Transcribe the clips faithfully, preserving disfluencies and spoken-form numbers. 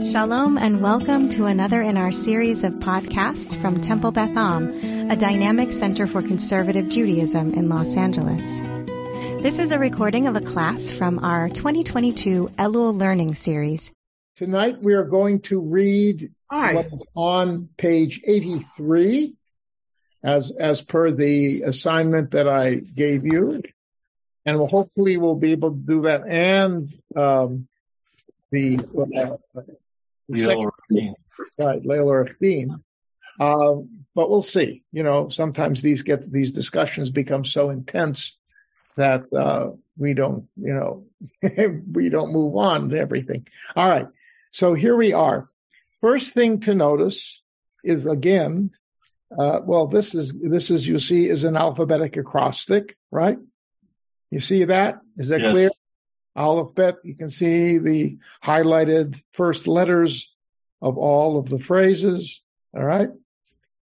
Shalom and welcome to another in our series of podcasts from Temple Beth Am, a dynamic center for conservative Judaism in Los Angeles. This is a recording of a class from our twenty twenty-two Elul Learning Series. Tonight we are going to read on page eighty-three, as as per the assignment that I gave you. And we'll hopefully we'll be able to do that and um, the, uh, the second, Leil right, Leil HaRachamim. Uh, but we'll see. You know, sometimes these get these discussions become so intense that uh, we don't, you know, we don't move on to everything. All right. So here we are. First thing to notice is again, uh, well, this is, this is, you see, is an alphabetic acrostic, right? You see that? Is that yes. Clear? Aleph, Bet, you can see the highlighted first letters of all of the phrases. All right.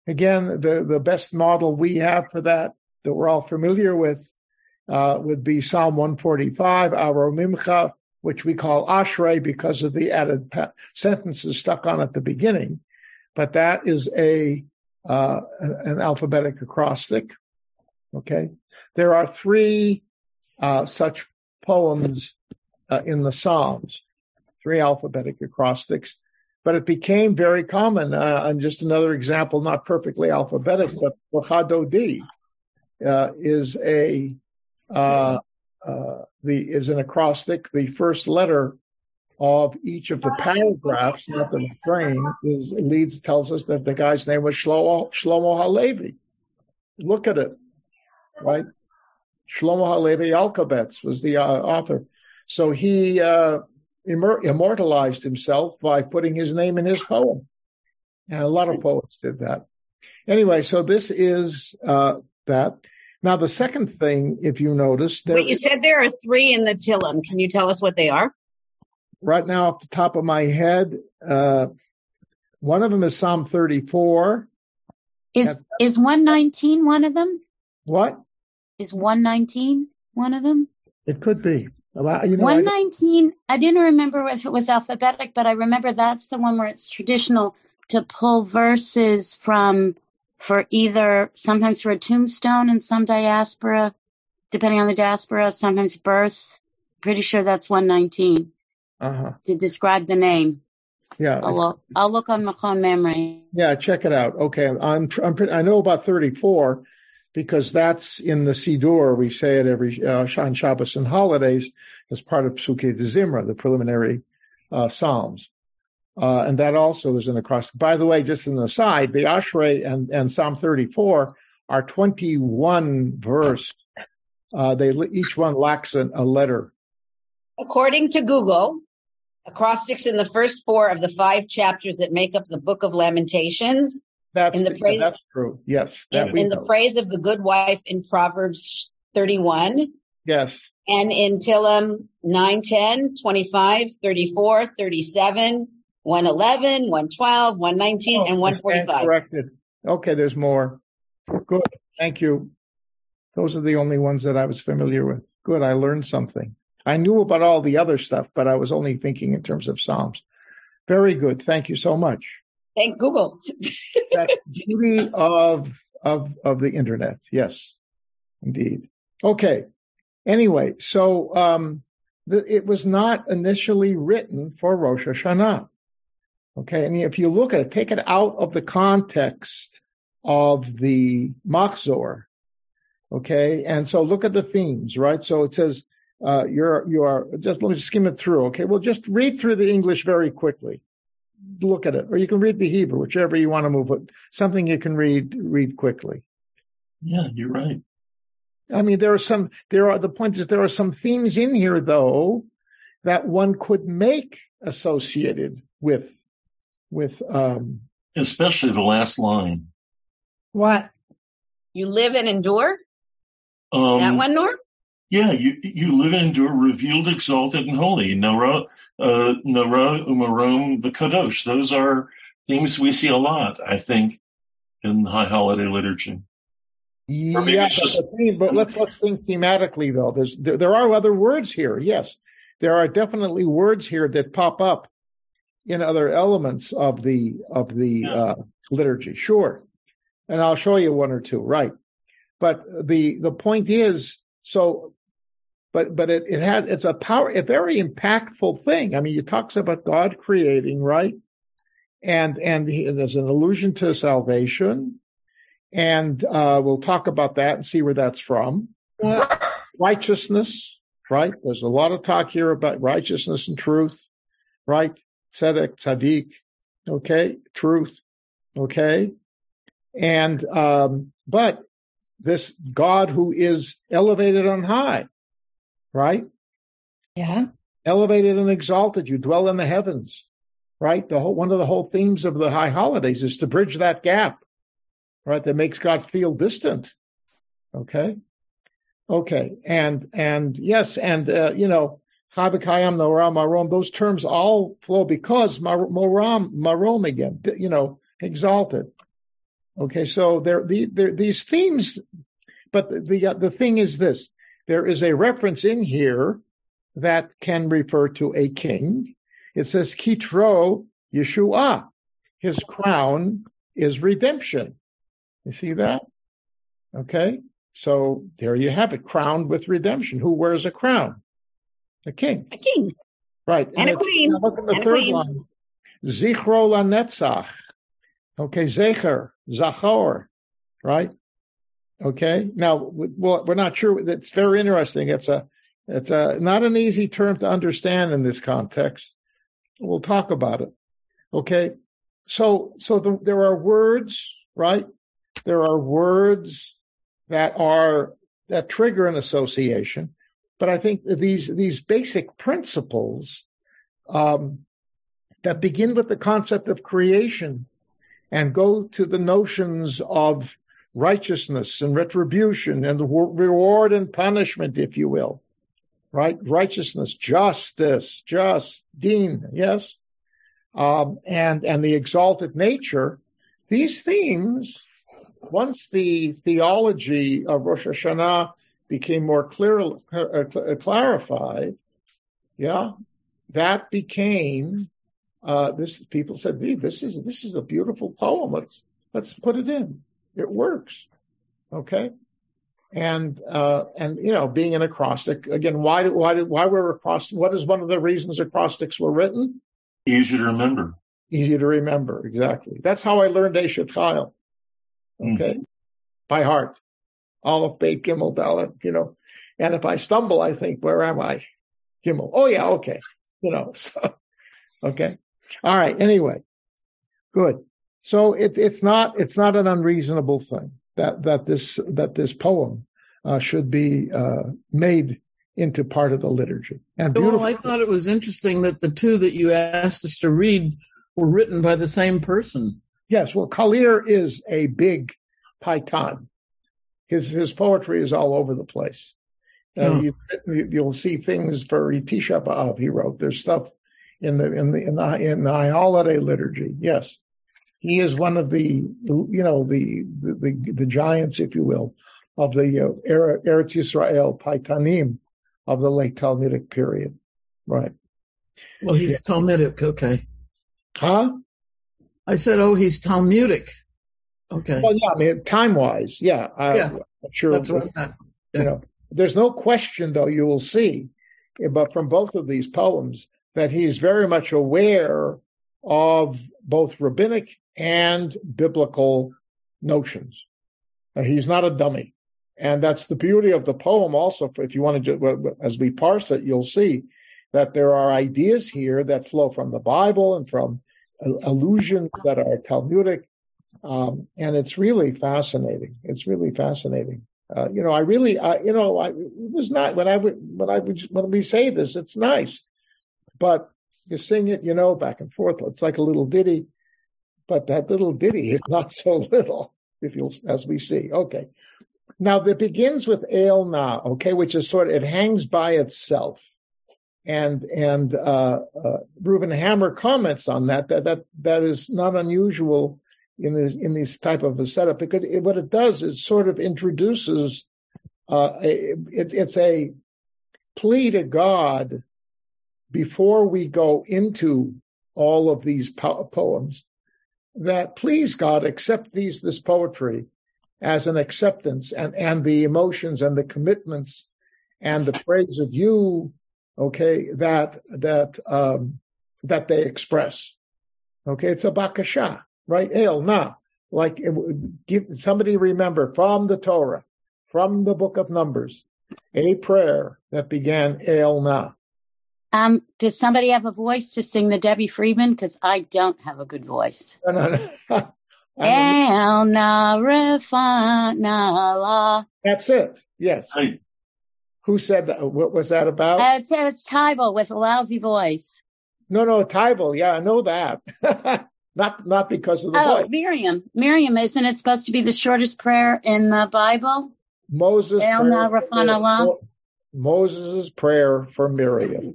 Again, the, the best model we have for that, that we're all familiar with, uh, would be Psalm one forty-five, Aromimcha, which we call Ashrei because of the added pa- sentences stuck on at the beginning. But that is a, uh, an alphabetic acrostic. Okay. There are three, uh, such poems, uh, in the Psalms, three alphabetic acrostics, but it became very common. Uh, and just another example, not perfectly alphabetic, but Wachado D, uh, is a, uh, Uh, the, is an acrostic. The first letter of each of the paragraphs, not the frame, is, leads, tells us that the guy's name was Shlomo, Shlomo HaLevi. Look at it, right? Shlomo HaLevi Alkabetz was the uh, author. So he uh, immer- immortalized himself by putting his name in his poem. And a lot of poets did that. Anyway, so this is uh, that. Now, the second thing, if you notice... There, Wait, you said there are three in the Tillim. Can you tell us what they are? Right now, off the top of my head, uh, one of them is Psalm thirty-four. Is that, is one nineteen one of them? What? Is one nineteen one of them? It could be. Well, you know, one nineteen, I, I didn't remember if it was alphabetic, but I remember that's the one where it's traditional to pull verses from... for either, sometimes for a tombstone and some diaspora, depending on the diaspora, sometimes birth. Pretty sure that's one nineteen uh-huh. to describe the name. Yeah. I'll look, I'll look on Mahon Mamre. Yeah, check it out. Okay. I'm, I'm, I know about thirty-four because that's in the Siddur. We say it every, uh, on Shabbos and holidays as part of Pesukei Dezimra, the preliminary, uh, Psalms. Uh, and that also is an acrostic. By the way, just an aside, the Ashrei and, and Psalm thirty-four are twenty-one verse. Uh, they each one lacks an, a letter. According to Google, acrostics in the first four of the five chapters that make up the Book of Lamentations. That's, in the praise, that's true. Yes. That in in the praise of the good wife in Proverbs thirty-one. Yes. And in Tillim nine ten, twenty-five, thirty-four, thirty-seven. one eleven, one twelve, one nineteen, oh, and one forty-five. Corrected. Okay, there's more. Good. Thank you. Those are the only ones that I was familiar with. Good. I learned something. I knew about all the other stuff, but I was only thinking in terms of Psalms. Very good. Thank you so much. Thank Google. That's the beauty of, of, of the internet. Yes, indeed. Okay. Anyway, so, um, the, it was not initially written for Rosh Hashanah. Okay, and if you look at it, take it out of the context of the Machzor, okay? And so look at the themes, right? So it says, uh, you're, you are, just let me skim it through, okay? Well, just read through the English very quickly. Look at it. Or you can read the Hebrew, whichever you want to move it. Something you can read, read quickly. Yeah, you're right. I mean, there are some, there are, the point is there are some themes in here, though, that one could make associated with with um especially the last line. What? You live and endure? Um, that one, Norm? Yeah, you you live and endure, revealed, exalted, and holy. Nara, uh, Nara, Umarom, the Kadosh. Those are things we see a lot, I think, in the High Holiday liturgy. Yeah, but, just... the theme, but let's let's think thematically though. There's there, there are other words here. Yes, there are definitely words here that pop up in other elements of the of the yeah. uh, liturgy. Sure, and I'll show you one or two. Right, but the the point is so. But but it, it has it's a power a very impactful thing. I mean, it talks about God creating, right, and and he, there's an allusion to salvation, and uh we'll talk about that and see where that's from. Uh, righteousness, right? There's a lot of talk here about righteousness and truth, right? Tzaddik, tzaddik, okay, truth, okay, and um but this God who is elevated on high. Right? Yeah. Elevated and exalted. You dwell in the heavens. Right? The whole, one of the whole themes of the High Holidays is to bridge that gap. Right? That makes God feel distant. Okay? Okay. And, and yes, and, uh, you know, Habakayam, Noram, Marom, those terms all flow because Marom, Marom again, you know, exalted. Okay. So there, the, there, these themes, but the, uh, the thing is this. There is a reference in here that can refer to a king. It says, Kitro Yeshua. His crown is redemption. You see that? Okay. So there you have it. Crowned with redemption. Who wears a crown? A king. A king. Right. And, and a queen. Now look at the and third line. Zichro LaNetzach. Okay. Zecher. Zachor. Right. Okay. Now, well, we're not sure. It's very interesting. It's a, it's a, not an easy term to understand in this context. We'll talk about it. Okay. So, so the, there are words, right? There are words that are, that trigger an association. But I think these, these basic principles, um, that begin with the concept of creation and go to the notions of righteousness and retribution and the reward and punishment, if you will, right? Righteousness, justice, just, deen, yes, um, and and the exalted nature. These themes, once the theology of Rosh Hashanah became more clear, uh, clarified, yeah, that became uh, this. People said, "Hey, this is this is a beautiful poem. Let's let's put it in." It works. Okay. And, uh, and, you know, being an acrostic again, why, do, why, do, why were acrostics? What is one of the reasons acrostics were written? Easy to remember. Easy to remember. Exactly. That's how I learned Eshet Chayil. Okay. Mm-hmm. By heart. Aleph, Beit, Gimel, Dalet, you know, and if I stumble, I think, where am I? Gimel. Oh yeah. Okay. You know, so, okay. All right. Anyway. Good. So it's it's not it's not an unreasonable thing that that this that this poem uh, should be uh, made into part of the liturgy. And beautiful. Well, I thought it was interesting that the two that you asked us to read were written by the same person. Yes, well, Collier is a big paitan. His his poetry is all over the place. Uh, yeah. you, you'll see things for Tisha B'av. He wrote there's stuff in the in the in the in the High Holiday liturgy. Yes. He is one of the, you know, the the, the giants, if you will, of the uh, Eretz Yisrael Paitanim of the late Talmudic period, right? Well, he's yeah. Talmudic, okay. Huh? I said, oh, he's Talmudic, okay. Well, yeah, I mean, time-wise, yeah, I, yeah. I'm sure. That's what I'm yeah. You know, there's no question, though. You will see, but from both of these poems, that he's very much aware of both rabbinic and biblical notions. Now, he's not a dummy. And that's the beauty of the poem also. If you want to, do, as we parse it, you'll see that there are ideas here that flow from the Bible and from allusions that are Talmudic. Um, and it's really fascinating. It's really fascinating. Uh, you know, I really, I, you know, I, it was not, when I would, when I would, when we say this, it's nice. But you sing it, you know, back and forth. It's like a little ditty. But that little ditty is not so little, if you'll, as we see. Okay. Now, it begins with El Na, okay, which is sort of, it hangs by itself. And, and, uh, uh, Reuben Hammer comments on that, that, that, that is not unusual in this, in this type of a setup, because it, what it does is sort of introduces, uh, a, it, it's a plea to God before we go into all of these po- poems, that please God accept these, this poetry as an acceptance and, and the emotions and the commitments and the praise of you, okay, that, that, um, that they express. Okay. It's a bakasha, right? El, nah, like it would give somebody remember from the Torah, from the book of Numbers, a prayer that began El, nah. Um, does somebody have a voice to sing the Debbie Friedman? Because I don't have a good voice. No, no, no. El na refana la. That's it. Yes. Hey. Who said that? What was that about? Uh, it's, it's Tybal with a lousy voice. No, no, Tybal. Yeah, I know that. not, not because of the oh, voice. Oh, Miriam. Miriam, isn't it supposed to be the shortest prayer in the Bible? Moses. El na refana la. Moses' prayer for Miriam.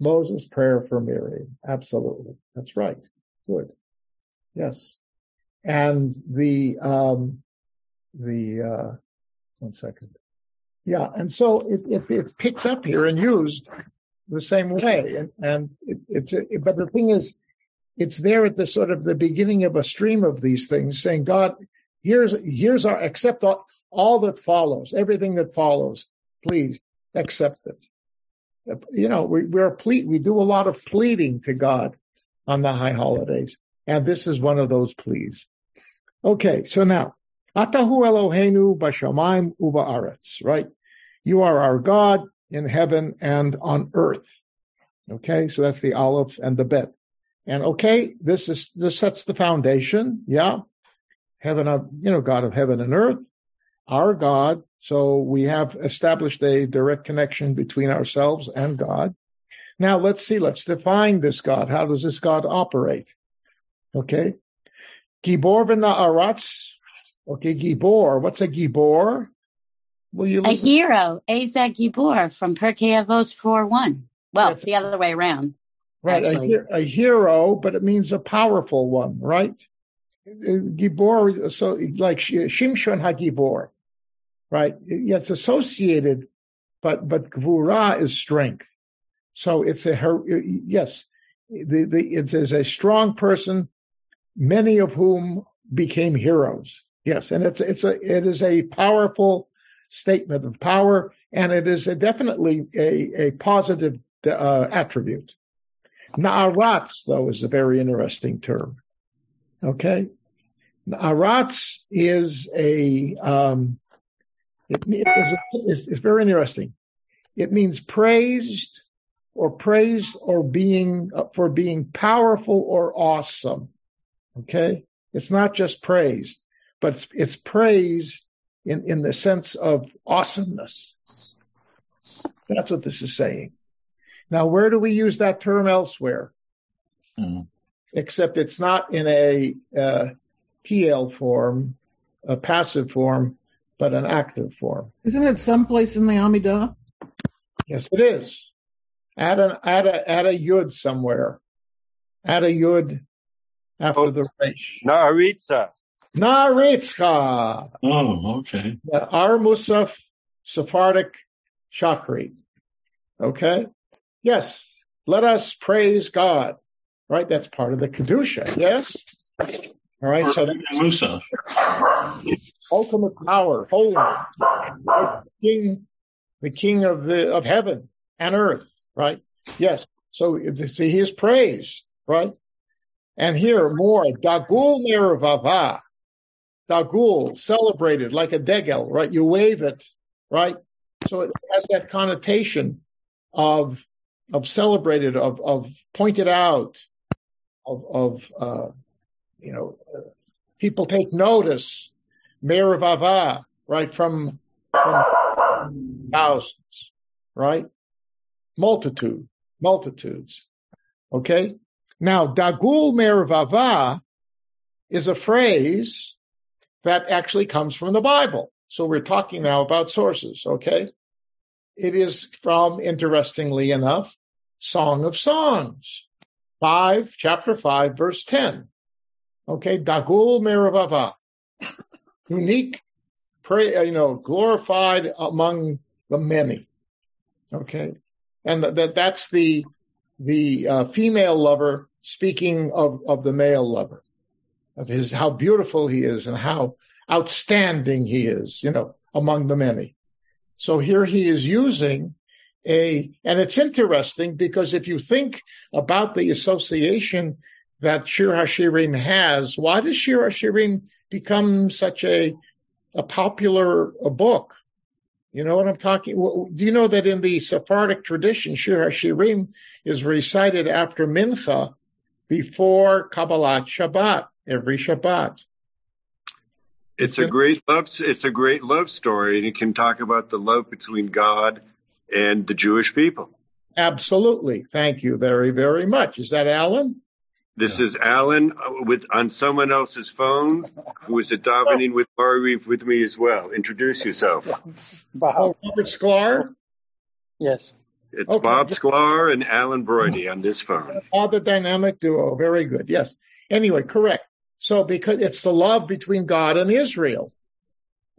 Moses' prayer for Miriam. Absolutely. That's right. Good. Yes. And the, um, the, uh, one second. Yeah. And so it, it, it's picked up here and used the same way. And, and it, it's, it, but the thing is, it's there at the sort of the beginning of a stream of these things saying, God, here's, here's our, accept all, all that follows, everything that follows. Please accept it. You know, we, we're plead, we do a lot of pleading to God on the high holidays. And this is one of those pleas. Okay, so now, Atahu Eloheinu b'shamayim uba'aretz, right? You are our God in heaven and on earth. Okay, so that's the Aleph and the Bet. And okay, this is, this sets the foundation. Yeah. Heaven of, you know, God of heaven and earth, our God. So we have established a direct connection between ourselves and God. Now let's see, let's define this God. How does this God operate? Okay. Gibor v'na'aratz. Okay, Gibor. What's a Gibor? Will you a listen? Hero. Asa Gibor from Perkei Avos four one. Well, that's the other way around. Right. A, a hero, but it means a powerful one, right? Gibor, so like Shimshon HaGibor, right? It's associated, but, but Gvura is strength. So it's a, yes, the, the, it is a strong person, many of whom became heroes. Yes. And it's, it's a, it is a powerful statement of power, and it is a definitely a, a positive uh, attribute. Na'aratz, though, is a very interesting term. Okay. Aratz is a, um, it, it is a, it's, it's very interesting. It means praised or praised or being, uh, for being powerful or awesome. Okay. It's not just praised, but it's, it's praised in, in the sense of awesomeness. That's what this is saying. Now, where do we use that term elsewhere? Mm-hmm. Except it's not in a uh, P L form, a passive form, but an active form. Isn't it someplace in the Amidah? Yes, it is. Add an add a add a yud somewhere. Add a yud after oh, the resh. Na'aritza. Na'aritza. Oh, okay. The Ar Musaf Sephardic Shakri. Okay. Yes. Let us praise God. Right, that's part of the Kedusha, yes? All right, so that's ultimate power, holy, king, the king of the of heaven and earth, right? Yes, so see, he is praised, right? And here, more, Dagul Nervava, Dagul, celebrated like a degel, right? You wave it, right? So it has that connotation of of celebrated, of of pointed out, Of, of uh, you know, uh, people take notice, Merivava, right, from, from thousands, right? Multitude, multitudes, okay? Now, Dagul Merivava is a phrase that actually comes from the Bible. So we're talking now about sources, okay? It is from, interestingly enough, Song of Songs. Five, chapter five, verse ten. Okay, Dagul Merivava, unique, pray, you know, glorified among the many. Okay, and that that's the the uh, female lover speaking of, of the male lover, of his, how beautiful he is and how outstanding he is, you know, among the many. So here he is using a, and it's interesting because if you think about the association that Shir HaShirim has, why does Shir HaShirim become such a, a popular a book? You know what I'm talking? Do you know that in the Sephardic tradition, Shir HaShirim is recited after Mincha before Kabbalat Shabbat, every Shabbat? It's a great love, it's a great love story, and it can talk about the love between God and the Jewish people. Absolutely. Thank you very, very much. Is that Alan? This yeah. is Alan with on someone else's phone, who is at davening with Mariv with me as well. Introduce yourself. Bob. Robert Sklar? Yes. It's okay. Bob Sklar and Alan Brody on this phone. All the dynamic duo. Very good. Yes. Anyway, correct. So because it's the love between God and Israel.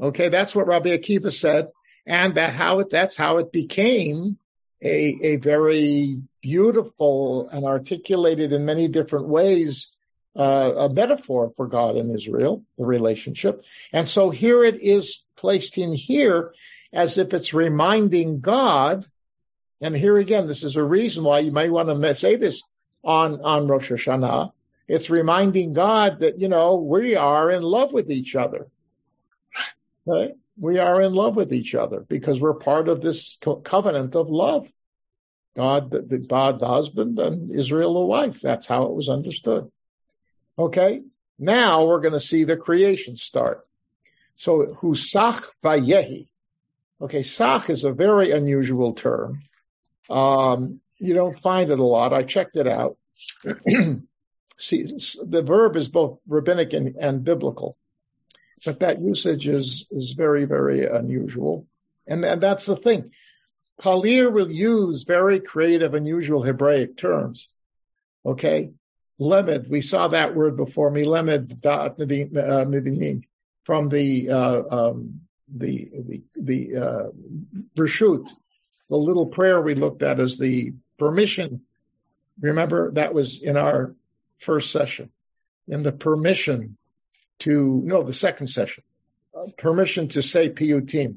Okay, that's what Rabbi Akiva said, and that how it that's how it became a a very beautiful and articulated in many different ways uh, a metaphor for God and Israel, the relationship. And so here it is placed in here as if it's reminding God. And here again, this is a reason why you might want to say this on, on Rosh Hashanah. It's reminding God that, you know, we are in love with each other. Right? We are in love with each other because we're part of this co- covenant of love. God, the, the, God, the husband, and Israel, the wife. That's how it was understood. Okay? Now we're going to see the creation start. So, Husach Vayehi. Okay, Sach is a very unusual term. Um, you don't find it a lot. I checked it out. See, the verb is both rabbinic and, and biblical, but that usage is, is very, very unusual. And, and that's the thing. Kalir will use very creative, unusual Hebraic terms. Okay? Lemed, we saw that word before me, lemed da'at midinim, from the, uh, um, the, the, the, uh, Reshut, the little prayer we looked at as the permission. Remember, that was in our first session, in the permission to, no, the second session, permission to say piyutim.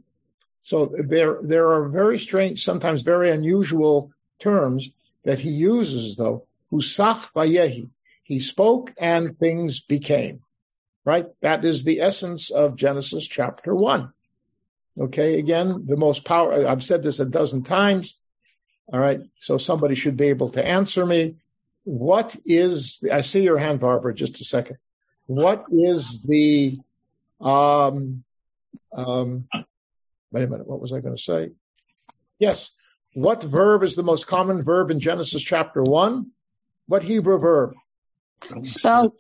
So there, there are very strange, sometimes very unusual terms that he uses, though. Husach vayehi. He spoke and things became, right? That is the essence of Genesis chapter one. Okay. Again, the most power, I've said this a dozen times. All right. So somebody should be able to answer me. What is, I see your hand, Barbara, just a second. What is the, um, um, wait a minute, what was I going to say? Yes. What verb is the most common verb in Genesis chapter one? What Hebrew verb? Spoke.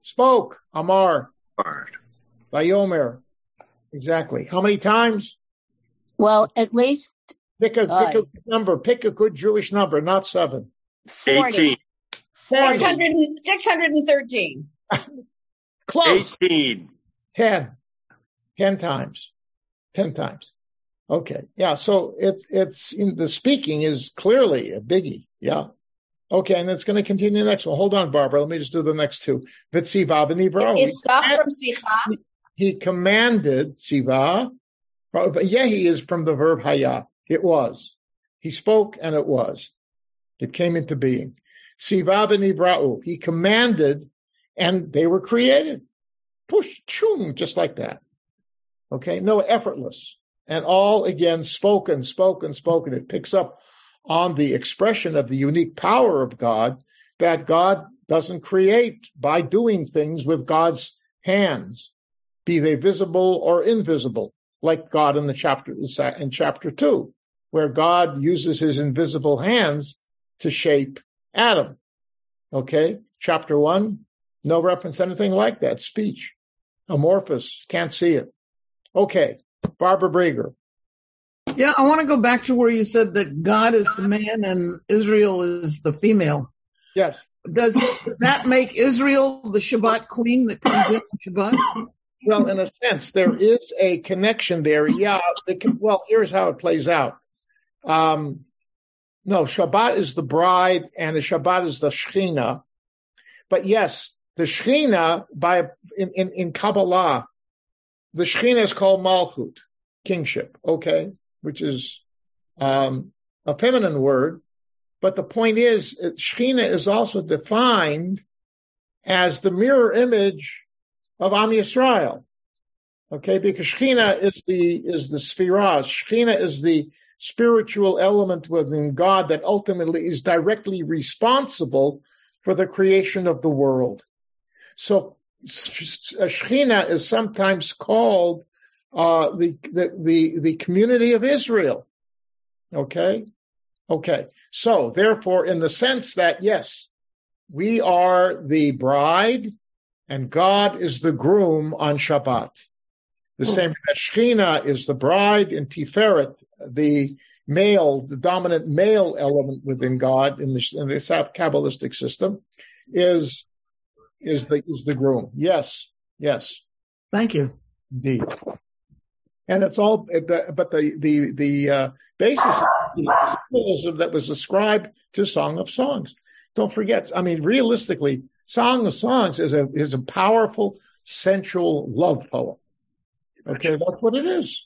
Spoke. Amar. Vayomer. Exactly. How many times? Well, at least. Pick a, uh, pick a number. Pick a good Jewish number, not seven. Eighteen. six hundred thirteen. Close. eighteen. ten. ten times. ten times. Okay. Yeah. So it, it's in the speaking is clearly a biggie. Yeah. Okay. And it's going to continue the next one. Hold on, Barbara. Let me just do the next two. But Siva and Ibra. Is Saf from Siva? He commanded Siva. Yeah, he is from the verb Haya. It was. He spoke and it was. It came into being. Siva v'nibra'u. He commanded, and they were created. Push, choom, just like that. Okay, no, effortless. And all, again, spoken, spoken, spoken. It picks up on the expression of the unique power of God, that God doesn't create by doing things with God's hands, be they visible or invisible, like God in the chapter in chapter two, where God uses his invisible hands to shape Adam. Okay? Chapter one, no reference to anything like that. Speech. Amorphous. Can't see it. Okay. Barbara Breger. Yeah, I want to go back to where you said that God is the man and Israel is the female. Yes. Does, does that make Israel the Shabbat queen that comes in on Shabbat? Well, in a sense, there is a connection there. Yeah. They can, well, here's how it plays out. Um, No, Shabbat is the bride and the Shabbat is the Shekhinah. But yes, the Shekhinah by, in, in, in Kabbalah, the Shekhinah is called Malchut, kingship, okay, which is, um, a feminine word. But the point is, Shekhinah is also defined as the mirror image of Am Yisrael. Okay, because Shekhinah is the, is the Sphira. Shekhinah is the spiritual element within God that ultimately is directly responsible for the creation of the world. So Shekhinah is sometimes called uh the, the, the, the community of Israel. Okay? Okay. So therefore, in the sense that, yes, we are the bride and God is the groom on Shabbat. The same way that Shekhinah is the bride and Tiferet, the male, the dominant male element within God in the, in the South Kabbalistic system, is is the is the groom. Yes, yes. Thank you. Indeed. And it's all, but the the the uh, basis of the symbolism that was ascribed to Song of Songs. Don't forget. I mean, realistically, Song of Songs is a is a powerful sensual love poem. Okay, that's what it is.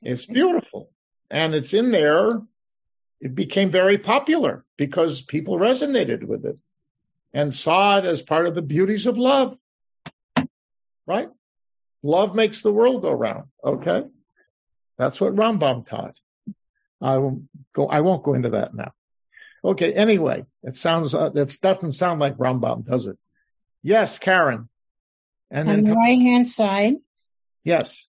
It's beautiful. And it's in there. It became very popular because people resonated with it and saw it as part of the beauties of love. Right? Love makes the world go round. Okay? That's what Rambam taught. I won't go, I won't go into that now. Okay, anyway, it sounds, uh, it doesn't sound like Rambam, does it? Yes, Karen. And on the right-hand side. Yes.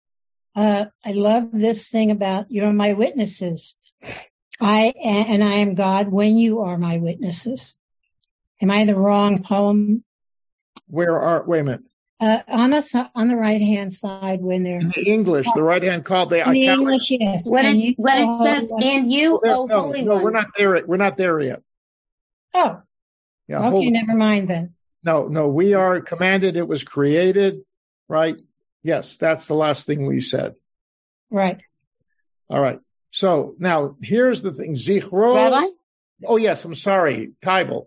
Uh, I love this thing about you're my witnesses. I, and I am God when you are my witnesses. Am I the wrong poem? Where are, wait a minute. Uh, on the, on the right hand side when they're. In the English, the right hand called the. In the English, yes. When it, when it says, and you, oh, no, holy no, one. No, we're not there, we're not there yet. Oh. Yeah, okay, never mind then. No, no, we are commanded, it was created, right? Yes, that's the last thing we said. Right. All right. So now here's the thing. Zichro. Rabbi? Oh, yes. I'm sorry. Tybal.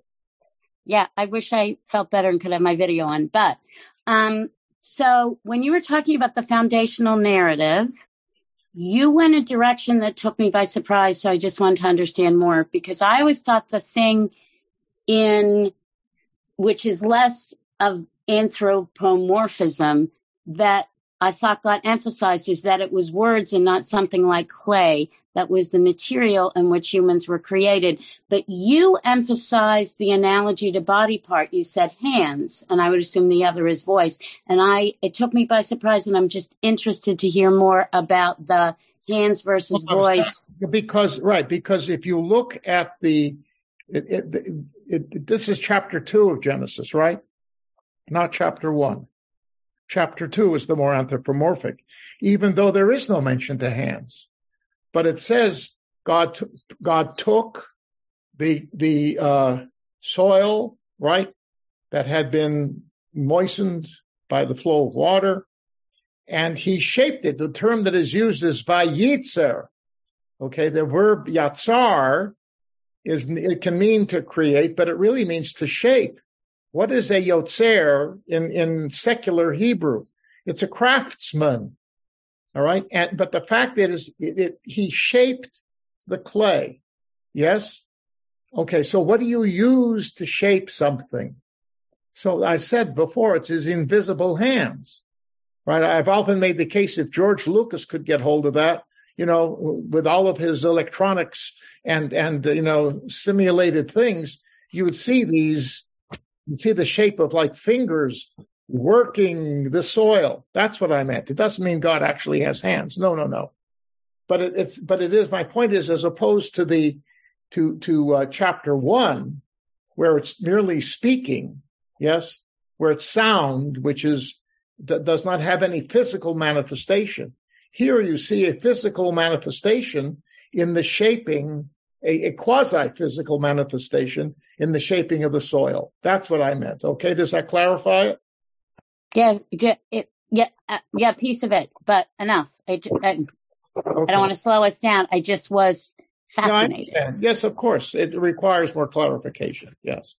Yeah, I wish I felt better and could have my video on. But um, so when you were talking about the foundational narrative, you went a direction that took me by surprise. So I just wanted to understand more because I always thought the thing in which is less of anthropomorphism that I thought God emphasized is that it was words and not something like clay that was the material in which humans were created. But you emphasized the analogy to body part. You said hands, and I would assume the other is voice. And I, it took me by surprise, and I'm just interested to hear more about the hands versus well, voice. Because, right, because if you look at the, it, it, it, it, this is chapter two of Genesis, right? Not chapter one. Chapter two is the more anthropomorphic, even though there is no mention to hands. But it says God, t- God took the, the, uh, soil, right? That had been moistened by the flow of water and he shaped it. The term that is used is vayitzer. Okay. The verb yatsar is, it can mean to create, but it really means to shape. What is a yotzer in, in secular Hebrew? It's a craftsman, all right? And, but the fact is, it, it, he shaped the clay, yes? Okay, so what do you use to shape something? So I said before, it's his invisible hands, right? I've often made the case if George Lucas could get hold of that, you know, with all of his electronics and, and you know, simulated things, you would see these. You see the shape of like fingers working the soil. That's what I meant. It doesn't mean God actually has hands. No, no, no. But it, it's, but it is, my point is, as opposed to the, to, to, uh, chapter one, where it's merely speaking, yes, where it's sound, which is, that does not have any physical manifestation. Here you see a physical manifestation in the shaping, a, a quasi-physical manifestation in the shaping of the soil. That's what I meant. Okay, does that clarify it? Yeah, yeah, it, yeah, uh, yeah, piece of it, but enough. I, I, okay. I don't want to slow us down. I just was Fascinating. No, yes, of course. It requires more clarification. Yes.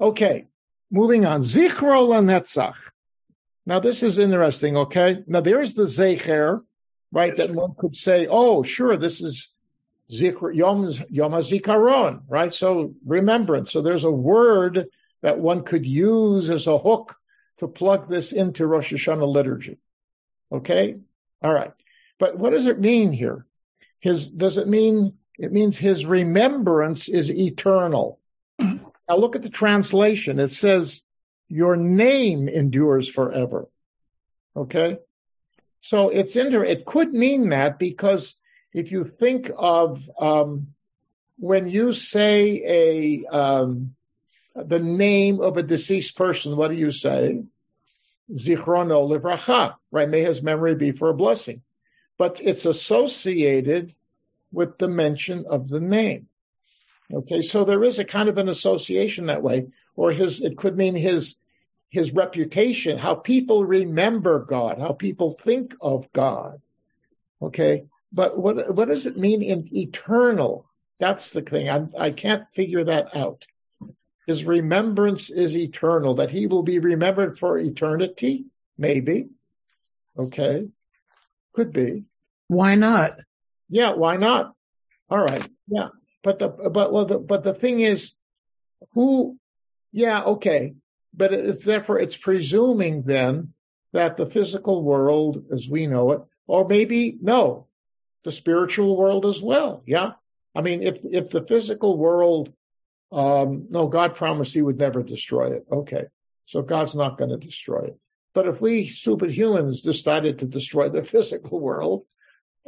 Okay. Moving on. Zichro LaNetzach. Now, this is interesting, okay? Now, there's the Zecher, right, yes, that one could say, oh, sure, this is Zikr, Yom, Yom HaZikaron, right? So, remembrance. So, there's a word that one could use as a hook to plug this into Rosh Hashanah liturgy, okay? All right. But what does it mean here? His, does it mean, it means his remembrance is eternal. Now, look at the translation. It says, your name endures forever. Okay? So it's inter- it could mean that because if you think of, um, when you say a, um, the name of a deceased person, what do you say? Zichrono livracha, right? May his memory be for a blessing. But it's associated with the mention of the name. Okay, so there is a kind of an association that way, or his, it could mean his, his reputation, how people remember God, how people think of God. Okay, but what, what does it mean in eternal? That's the thing. I, I can't figure that out. His remembrance is eternal, that he will be remembered for eternity, maybe. Okay, could be. Why not? Yeah, why not? All right, yeah. But the, but, well, the, but the thing is, who, yeah, okay. But it's therefore, it's presuming then that the physical world as we know it, or maybe no, the spiritual world as well. Yeah. I mean, if, if the physical world, um, no, God promised he would never destroy it. Okay. So God's not going to destroy it. But if we stupid humans decided to destroy the physical world,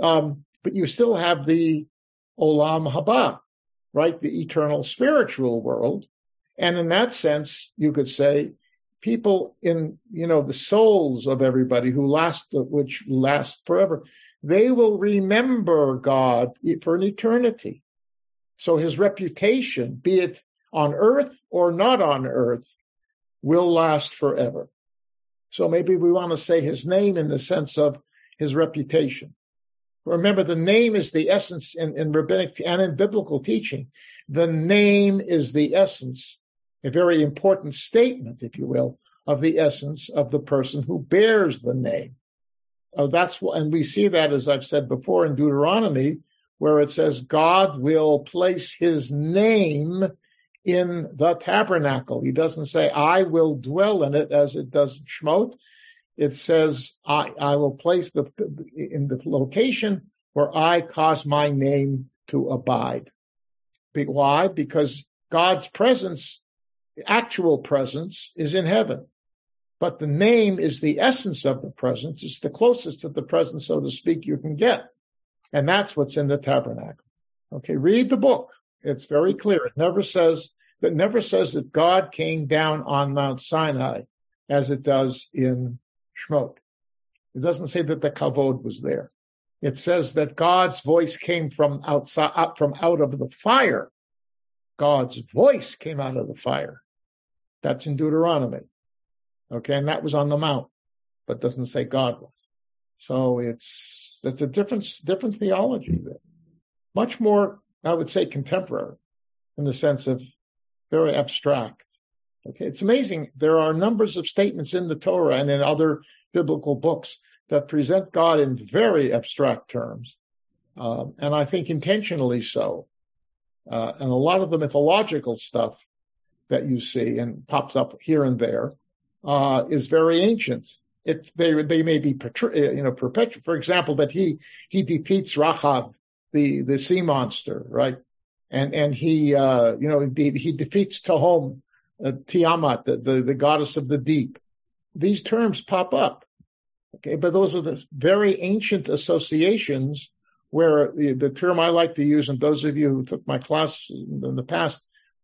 um, but you still have the Olam Haba, right? The eternal spiritual world. And in that sense, you could say people in, you know, the souls of everybody who last, which last forever, they will remember God for an eternity. So his reputation, be it on earth or not on earth, will last forever. So maybe we want to say his name in the sense of his reputation. Remember, the name is the essence in, in rabbinic and in biblical teaching. The name is the essence, a very important statement, if you will, of the essence of the person who bears the name. Oh, that's what, and we see that, as I've said before, in Deuteronomy, where it says, God will place his name in the tabernacle. He doesn't say, I will dwell in it, as it does in Shemot. It says, I, I will place the in the location where I cause my name to abide. Why? Because God's presence, actual presence, is in heaven. But the name is the essence of the presence. It's the closest to the presence, so to speak, you can get. And that's what's in the tabernacle. Okay, read the book. It's very clear. It never says, it never says that God came down on Mount Sinai, as it does in Shemot. It doesn't say that the kavod was there. It says that God's voice came from outside, out from out of the fire. God's voice came out of the fire. That's in Deuteronomy. Okay, and that was on the mount, but it doesn't say God was. So it's that's a different different theology there. Much more, I would say, contemporary in the sense of very abstract. Okay, it's amazing. There are numbers of statements in the Torah and in other biblical books that present God in very abstract terms, um, and I think intentionally so. Uh, and a lot of the mythological stuff that you see and pops up here and there uh, is very ancient. It they they may be you know perpetual. For example, that he he defeats Rahab, the the sea monster, right? And and he uh, you know he, he defeats Tehom. Uh, Tiamat, the, the, the goddess of the deep. These terms pop up. Okay, but those are the very ancient associations where the, the term I like to use, and those of you who took my class in, in the past,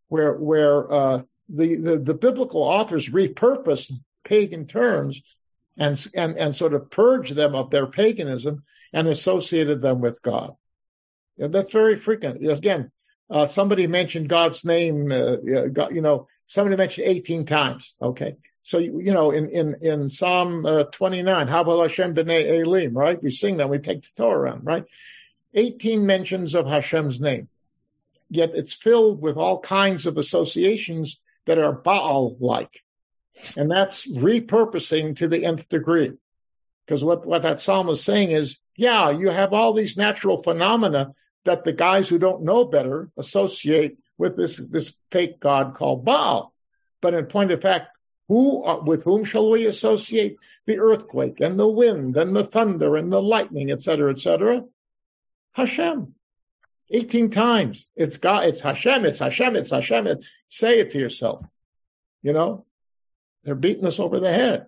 where, where, uh, the, the, the biblical authors repurpose pagan terms and, and, and sort of purge them of their paganism and associated them with God. And that's very frequent. Again, uh, somebody mentioned God's name, uh, God, you know, somebody mentioned eighteen times. Okay. So, you, you know, in, in, in Psalm uh, twenty-nine, Havel Hashem B'nai Elim, right? We sing that. We take the Torah around, right? eighteen mentions of Hashem's name. Yet it's filled with all kinds of associations that are Baal-like. And that's repurposing to the nth degree. Because what, what that psalm is saying is, yeah, you have all these natural phenomena that the guys who don't know better associate with this, this fake god called Baal. But in point of fact, who, with whom shall we associate the earthquake and the wind and the thunder and the lightning, et cetera, et cetera? Hashem. eighteen times. It's God, it's Hashem, it's Hashem, it's Hashem. It, say it to yourself. You know, they're beating us over the head.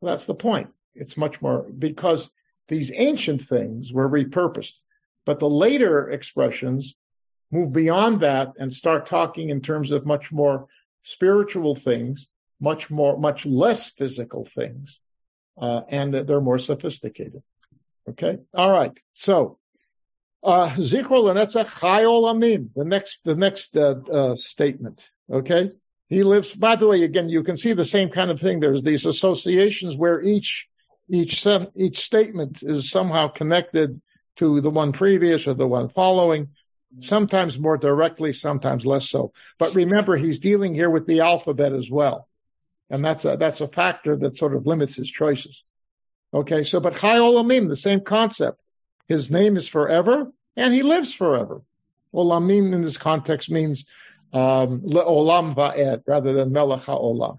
Well, that's the point. It's much more because these ancient things were repurposed, but the later expressions move beyond that and start talking in terms of much more spiritual things, much more, much less physical things, uh, and that they're more sophisticated. Okay. All right. So, uh, Zichro Lenetzach Chai Olamim, the next, the next, uh, uh, statement. Okay. He lives, by the way, again, you can see the same kind of thing. There's these associations where each, each, each statement is somehow connected to the one previous or the one following. Sometimes more directly, sometimes less so. But remember, he's dealing here with the alphabet as well. And that's a, that's a factor that sort of limits his choices. Okay. So, but Chai Olamim, the same concept. His name is forever and he lives forever. Olamim in this context means, um, Le'olam Va'ed rather than Melech HaOlam.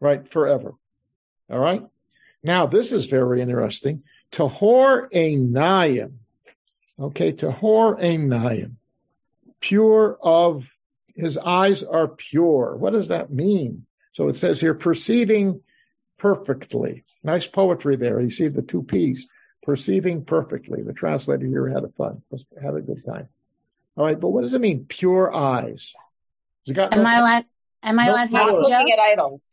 Right. Forever. All right. Now, this is very interesting. Tahor Einayim. Okay, Tahor Einayim, pure of, his eyes are pure. What does that mean? So it says here, perceiving perfectly. Nice poetry there. You see the two P's, perceiving perfectly. The translator here had a fun, had a good time. All right, but what does it mean, pure eyes? Has it got am no, I allowed, am no I allowed not looking at idols?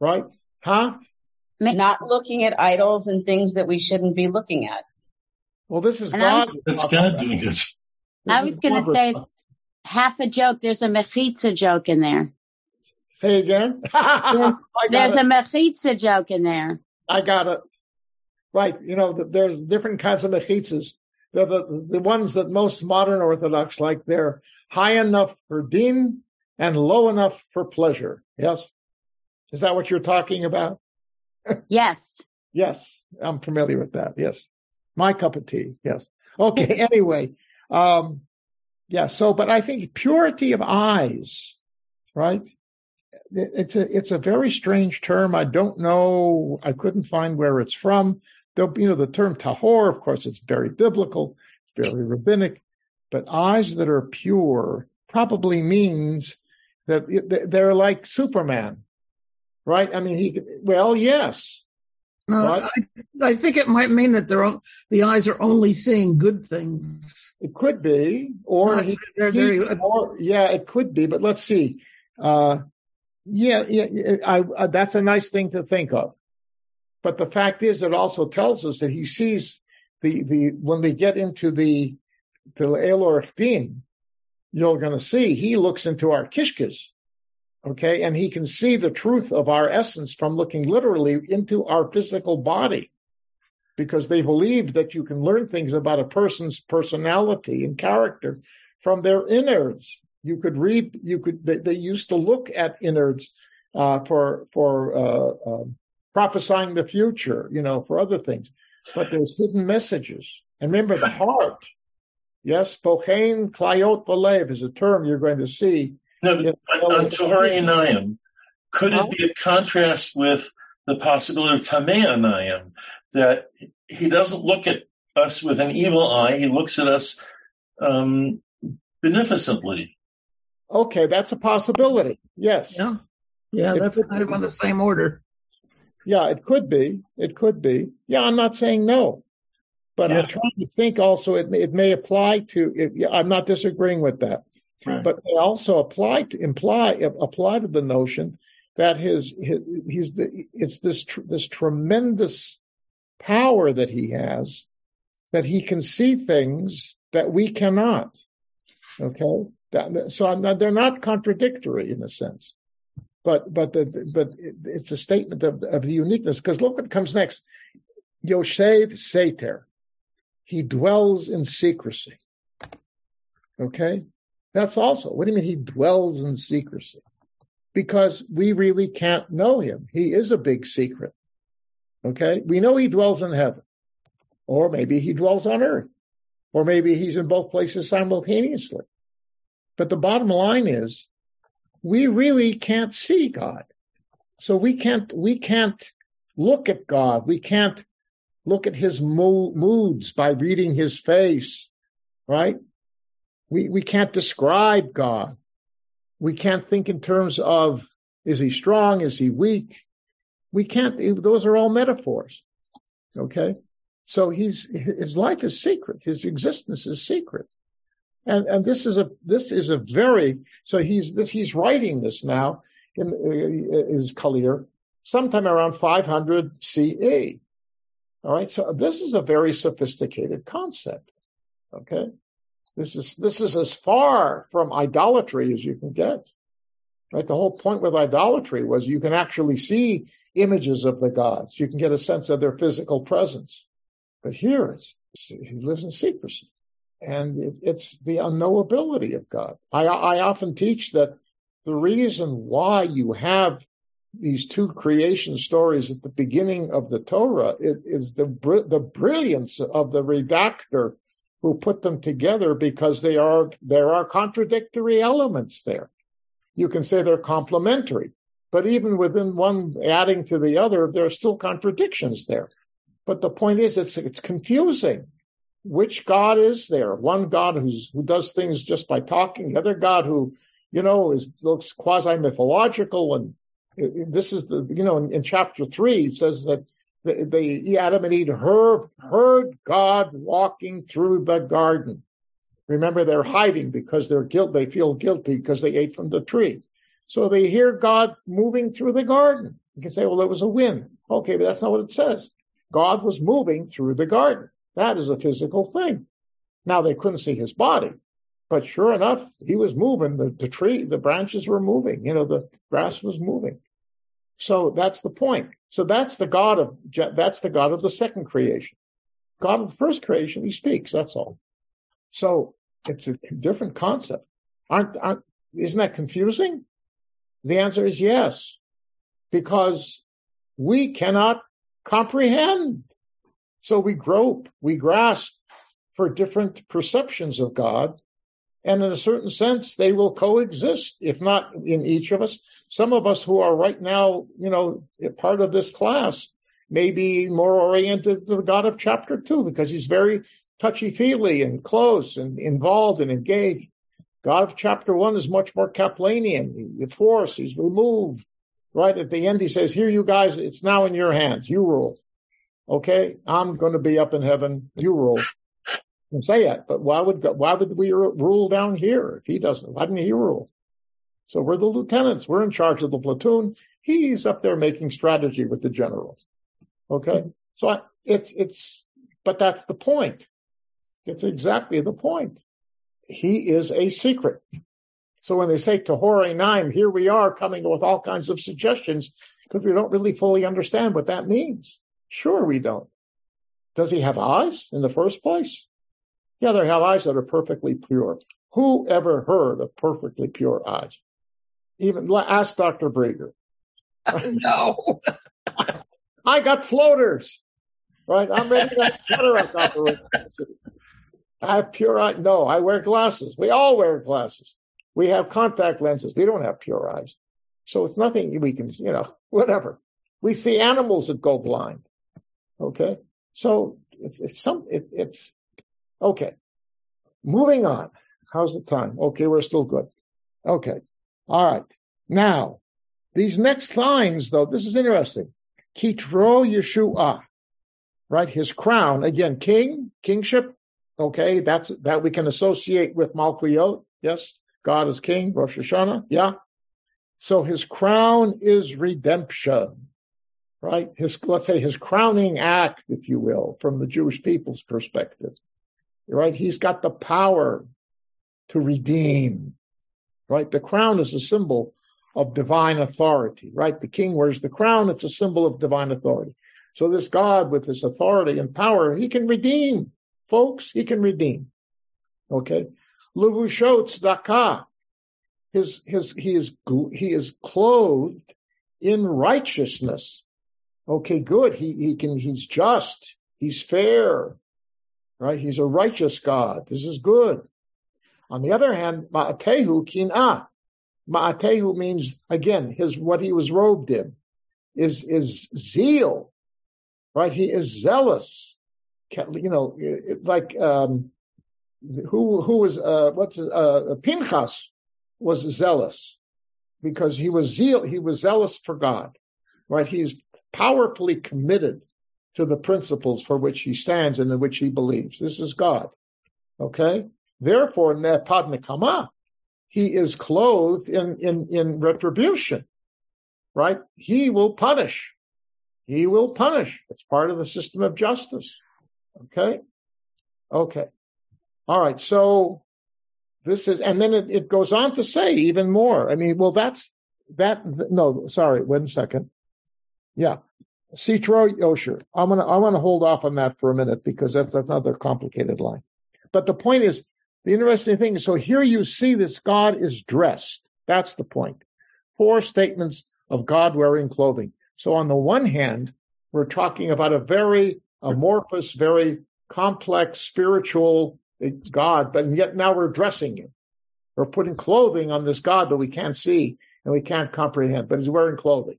Right? Huh? Not looking at idols and things that we shouldn't be looking at. Well, this is and God. Was, That's God doing it. I was going to say half a joke. There's a mechitza joke in there. Say again? there's there's a mechitza joke in there. I got it. Right. You know, the, there's different kinds of mechitzas. The, the, the ones that most modern Orthodox like, they're high enough for din and low enough for pleasure. Yes? Is that what you're talking about? Yes. Yes. I'm familiar with that. Yes. My cup of tea, yes. Okay, anyway. Um, yeah, so, but I think purity of eyes, right? It, it's a, it's a very strange term. I don't know. I couldn't find where it's from. There'll be, you know, the term tahor, of course, it's very biblical, very rabbinic, but eyes that are pure probably means that it, they're like Superman, right? I mean, he, well, yes. Uh, I, I think it might mean that they're on, the eyes are only seeing good things. It could be, or, he, they're, they're, he, or yeah, it could be. But let's see. Uh, yeah, yeah, I, I, that's a nice thing to think of. But the fact is, it also tells us that he sees the the when they get into the the Elor Din, you're going to see he looks into our kishkas. Okay, and he can see the truth of our essence from looking literally into our physical body, because they believe that you can learn things about a person's personality and character from their innards. You could read, you could. They, they used to look at innards uh, for for uh, uh, prophesying the future, you know, for other things. But there's hidden messages, and remember the heart. Yes, pochein klayot belev is a term you're going to see. No, on Tahor Einayim, could it be a contrast with the possibility of Tamei Einayim, that he doesn't look at us with an evil eye, he looks at us um, beneficently? Okay, that's a possibility, yes. Yeah, yeah, that's kind of on the same order. Yeah, it could be, it could be. Yeah, I'm not saying no, but yeah. I'm trying to think also it, it may apply to, it, I'm not disagreeing with that. Right. But they also apply to imply apply to the notion that his, his he's the, it's this tr- this tremendous power that he has, that he can see things that we cannot. Okay, that, so I'm not, they're not contradictory in a sense, but but the, but it's a statement of, of the uniqueness. Because look what comes next: Yoshev Seter. He dwells in secrecy. Okay? That's also, what do you mean he dwells in secrecy? Because we really can't know him. He is a big secret. Okay? We know he dwells in heaven. Or maybe he dwells on earth. Or maybe he's in both places simultaneously. But the bottom line is, we really can't see God. So we can't, we can't look at God. We can't look at his mo- moods by reading his face, right? We, we can't describe God. We can't think in terms of, is he strong? Is he weak? We can't, those are all metaphors. Okay. So he's, his life is secret. His existence is secret. And, and this is a, this is a very, so he's, this, he's writing this now in uh, his Kalir sometime around five hundred C E. All right. So this is a very sophisticated concept. Okay. This is, this is as far from idolatry as you can get. Right. The whole point with idolatry was you can actually see images of the gods. You can get a sense of their physical presence. But here it's, he lives in secrecy. And it, it's the unknowability of God. I, I often teach that the reason why you have these two creation stories at the beginning of the Torah is, is the the brilliance of the redactor who put them together, because they are there are contradictory elements there. You can say they're complementary, but even within one adding to the other, there are still contradictions there. But the point is, it's it's confusing. Which God is there? One God who's, who does things just by talking, the other God who, you know, is, looks quasi-mythological. And this is the, you know, in, in chapter three, it says that the, the Adam and Eve heard, heard God walking through the garden. Remember, they're hiding because they're guilt. They feel guilty because they ate from the tree. So they hear God moving through the garden. You can say, well, it was a wind. Okay, but that's not what it says. God was moving through the garden. That is a physical thing. Now, they couldn't see his body, but sure enough, he was moving. The, the tree, the branches were moving. You know, the grass was moving. So that's the point. So that's the God of, that's the God of the second creation. God of the first creation, he speaks. That's all. So it's a different concept. Aren't, aren't, isn't that confusing? The answer is yes, because we cannot comprehend. So we grope, we grasp for different perceptions of God, and in a certain sense, they will coexist, if not in each of us. Some of us who are right now, you know, part of this class may be more oriented to the God of chapter two, because he's very touchy-feely and close and involved and engaged. God of chapter one is much more Kaplanian. The force, he's removed. Right at the end, he says, here, you guys, it's now in your hands. You rule. Okay, I'm going to be up in heaven. You rule. You can say that, but why would why would we rule down here if he doesn't? Why didn't he rule? So we're the lieutenants. We're in charge of the platoon. He's up there making strategy with the generals. Okay, so I, it's it's, but that's the point. It's exactly the point. He is a secret. So when they say Tahorei Naim, here we are coming with all kinds of suggestions because we don't really fully understand what that means. Sure, we don't. Does he have eyes in the first place? Yeah, they have eyes that are perfectly pure. Who ever heard of perfectly pure eyes? Even ask Doctor Brieger. Uh, no. I got floaters, right? I'm ready to cataract operation. I have pure eyes. No, I wear glasses. We all wear glasses. We have contact lenses. We don't have pure eyes. So it's nothing we can, you know, whatever. We see animals that go blind. Okay, so it's, it's some. It, it's okay. Moving on. How's the time? Okay, we're still good. Okay, all right. Now, these next lines, though, this is interesting. Kitro Yeshua, right? His crown again, king, kingship. Okay, that's that we can associate with Malchuyot. Yes, God is king. Rosh Hashanah. Yeah. So his crown is redemption. Right? His, let's say his crowning act, if you will, from the Jewish people's perspective. Right? He's got the power to redeem. Right? The crown is a symbol of divine authority. Right? The king wears the crown. It's a symbol of divine authority. So this God with his authority and power, he can redeem. folks, he can redeem. Okay. Levusho tzedakah. His, his, he is, he is clothed in righteousness. Okay, good. He, he can, he's just. He's fair. Right? He's a righteous God. This is good. On the other hand, ma'atehu kin'ah. Ma'atehu means, again, his, what he was robed in is, is zeal. Right? He is zealous. You know, like, um, who, who was, uh, what's, uh, Pinchas was zealous because he was zeal, he was zealous for God. Right? He is powerfully committed to the principles for which he stands and in which he believes. This is God. Okay? Therefore, Nepad Nekama, he is clothed in, in, in retribution. Right? He will punish. He will punish. It's part of the system of justice. Okay? Okay. All right. So this is, and then it, it goes on to say even more. I mean, well, that's, that, no, sorry, one second. Yeah. Sitro Yosher. I'm going to, I want to hold off on that for a minute because that's another complicated line. But the point is, the interesting thing is, so here you see this God is dressed. That's the point. Four statements of God wearing clothing. So on the one hand, we're talking about a very amorphous, very complex spiritual God, but yet now we're dressing him. We're putting clothing on this God that we can't see and we can't comprehend, but he's wearing clothing.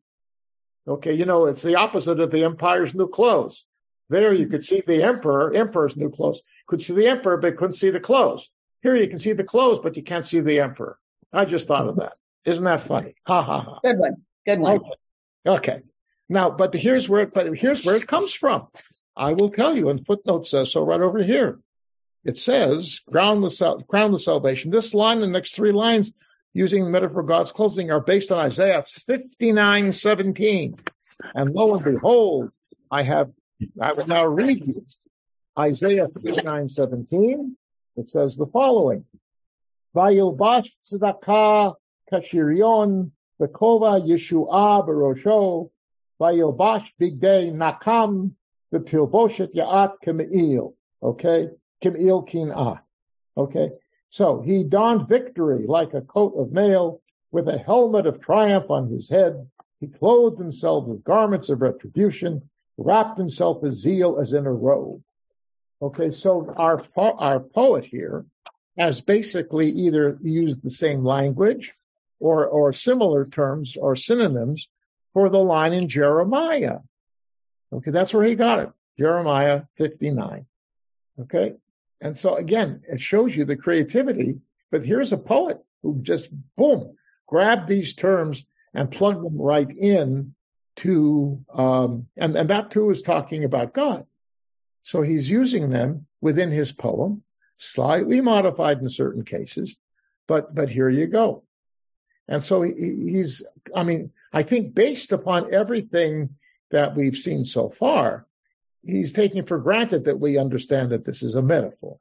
Okay, you know, it's the opposite of the empire's new clothes. There you could see the emperor, emperor's new clothes. Could see the emperor, but couldn't see the clothes. Here you can see the clothes, but you can't see the emperor. I just thought of that. Isn't that funny? Ha ha ha. Good one. Good one. Okay. Okay. Now, but here's where, but here's where it comes from. I will tell you, and footnote says so right over here. It says, groundless, groundless salvation. This line and the next three lines using the metaphor of God's clothing are based on Isaiah fifty-nine seventeen. And lo and behold, I have, I will now read you Isaiah fifty-nine seventeen. It says the following. Vayilbash tzedakah kashirion v'kova yeshua b'rosho vayilbash bigdei nakam v'tilboshet ya'at k'me'il. Okay? K'me'il kin'ah. Okay? So he donned victory like a coat of mail with a helmet of triumph on his head. He clothed himself with garments of retribution, wrapped himself with zeal as in a robe. Okay, so our po- our poet here has basically either used the same language or, or similar terms or synonyms for the line in Jeremiah. Okay, that's where he got it. Jeremiah fifty-nine. Okay. And so again, it shows you the creativity, but here's a poet who just, boom, grabbed these terms and plugged them right in to, um, and, and that too is talking about God. So he's using them within his poem, slightly modified in certain cases, but, but here you go. And so he, he's, I mean, I think based upon everything that we've seen so far, he's taking for granted that we understand that this is a metaphor,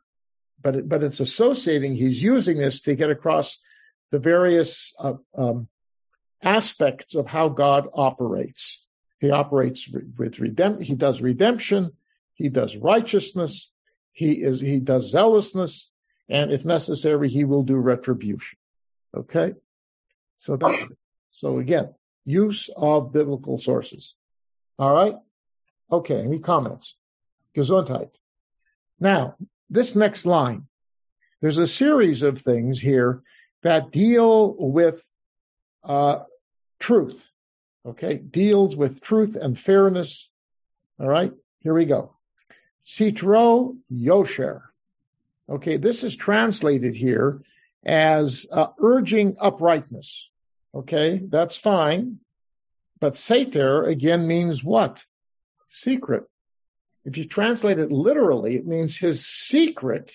but it, but it's associating. He's using this to get across the various uh, um, aspects of how God operates. He operates re- with redemption. He does redemption. He does righteousness. He is he does zealousness, and if necessary, he will do retribution. Okay, so that's it. So again, use of biblical sources. All right. Okay, any comments? Gesundheit. Now, this next line. There's a series of things here that deal with uh truth. Okay, deals with truth and fairness. All right, here we go. Sitro Yosher. Okay, this is translated here as uh, urging uprightness. Okay, that's fine. But Seter, again, means what? Secret. If you translate it literally, it means his secret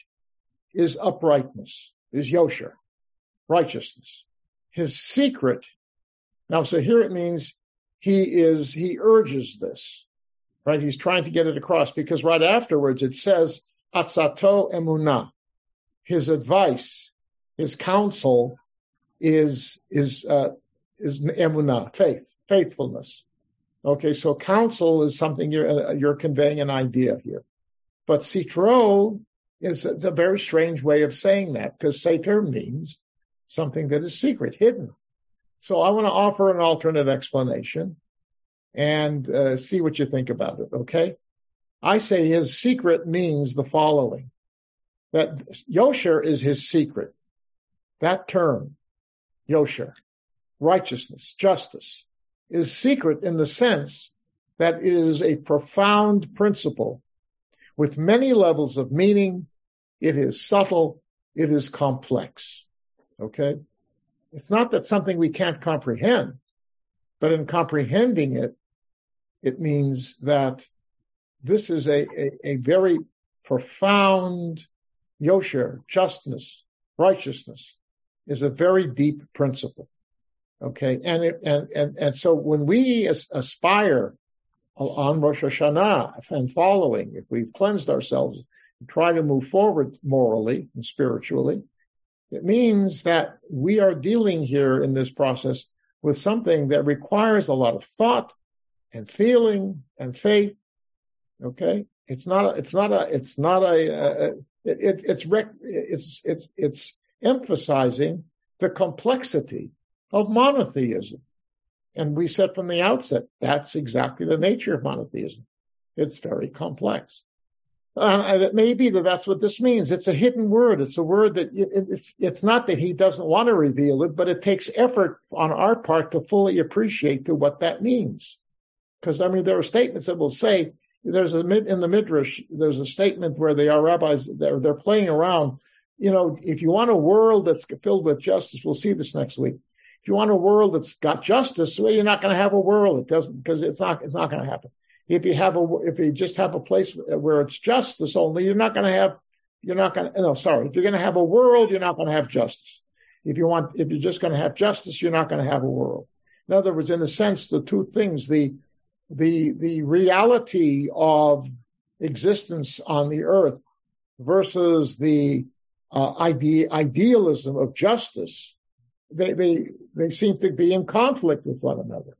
is uprightness, is Yosher, righteousness. His secret. Now, so here it means he is, he urges this, right? He's trying to get it across because right afterwards it says, Atzato Emunah. His advice, his counsel is, is, uh, is Emunah, faith, faithfulness. Okay, so counsel is something you're, you're conveying an idea here. But sitro is a, a very strange way of saying that, because sater means something that is secret, hidden. So I want to offer an alternate explanation and uh, see what you think about it, okay? I say his secret means the following, that Yosher is his secret. That term, Yosher, righteousness, justice, is secret in the sense that it is a profound principle with many levels of meaning. It is subtle. It is complex. Okay? It's not that something we can't comprehend, but in comprehending it, it means that this is a, a, a very profound Yosher, justness, righteousness, is a very deep principle. Okay? And, it, and, and, and so when we as, aspire on Rosh Hashanah and following, if we've cleansed ourselves and try to move forward morally and spiritually, it means that we are dealing here in this process with something that requires a lot of thought and feeling and faith. Okay? It's not a, it's not a, it's not a, a it, it, it's, rec- it's, it's, it's emphasizing the complexity of monotheism. And we said from the outset, that's exactly the nature of monotheism. It's very complex. Um, and it may be that that's what this means. It's a hidden word. It's a word that it, it's, it's not that he doesn't want to reveal it, but it takes effort on our part to fully appreciate to what that means. Because, I mean, there are statements that will say, there's a mid, in the Midrash, there's a statement where they are rabbis, they're, they're playing around. You know, if you want a world that's filled with justice, we'll see this next week. If you want a world that's got justice, well, you're not going to have a world. It doesn't, because it's not, it's not going to happen. If you have a, if you just have a place where it's justice only, you're not going to have, you're not going to, no, sorry. If you're going to have a world, you're not going to have justice. If you want, if you're just going to have justice, you're not going to have a world. In other words, in a sense, the two things, the, the, the reality of existence on the earth versus the, uh, ide- idealism of justice, They, they, they seem to be in conflict with one another.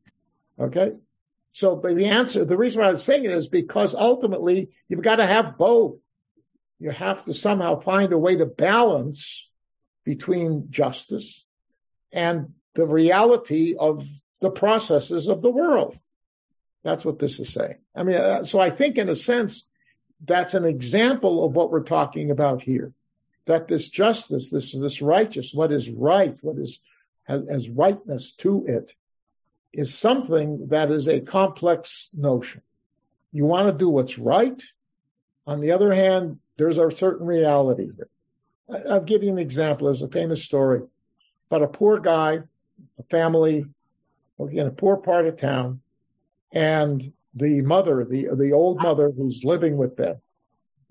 Okay? So, but the answer, the reason why I was saying it is because ultimately you've got to have both. You have to somehow find a way to balance between justice and the reality of the processes of the world. That's what this is saying. I mean, so I think in a sense, that's an example of what we're talking about here. That this justice, this this righteous, what is right, what is has, has rightness to it, is something that is a complex notion. You want to do what's right. On the other hand, there's a certain reality here. I, I'll give you an example. There's a famous story about a poor guy, a family, in a poor part of town, and the mother, the the old mother who's living with them,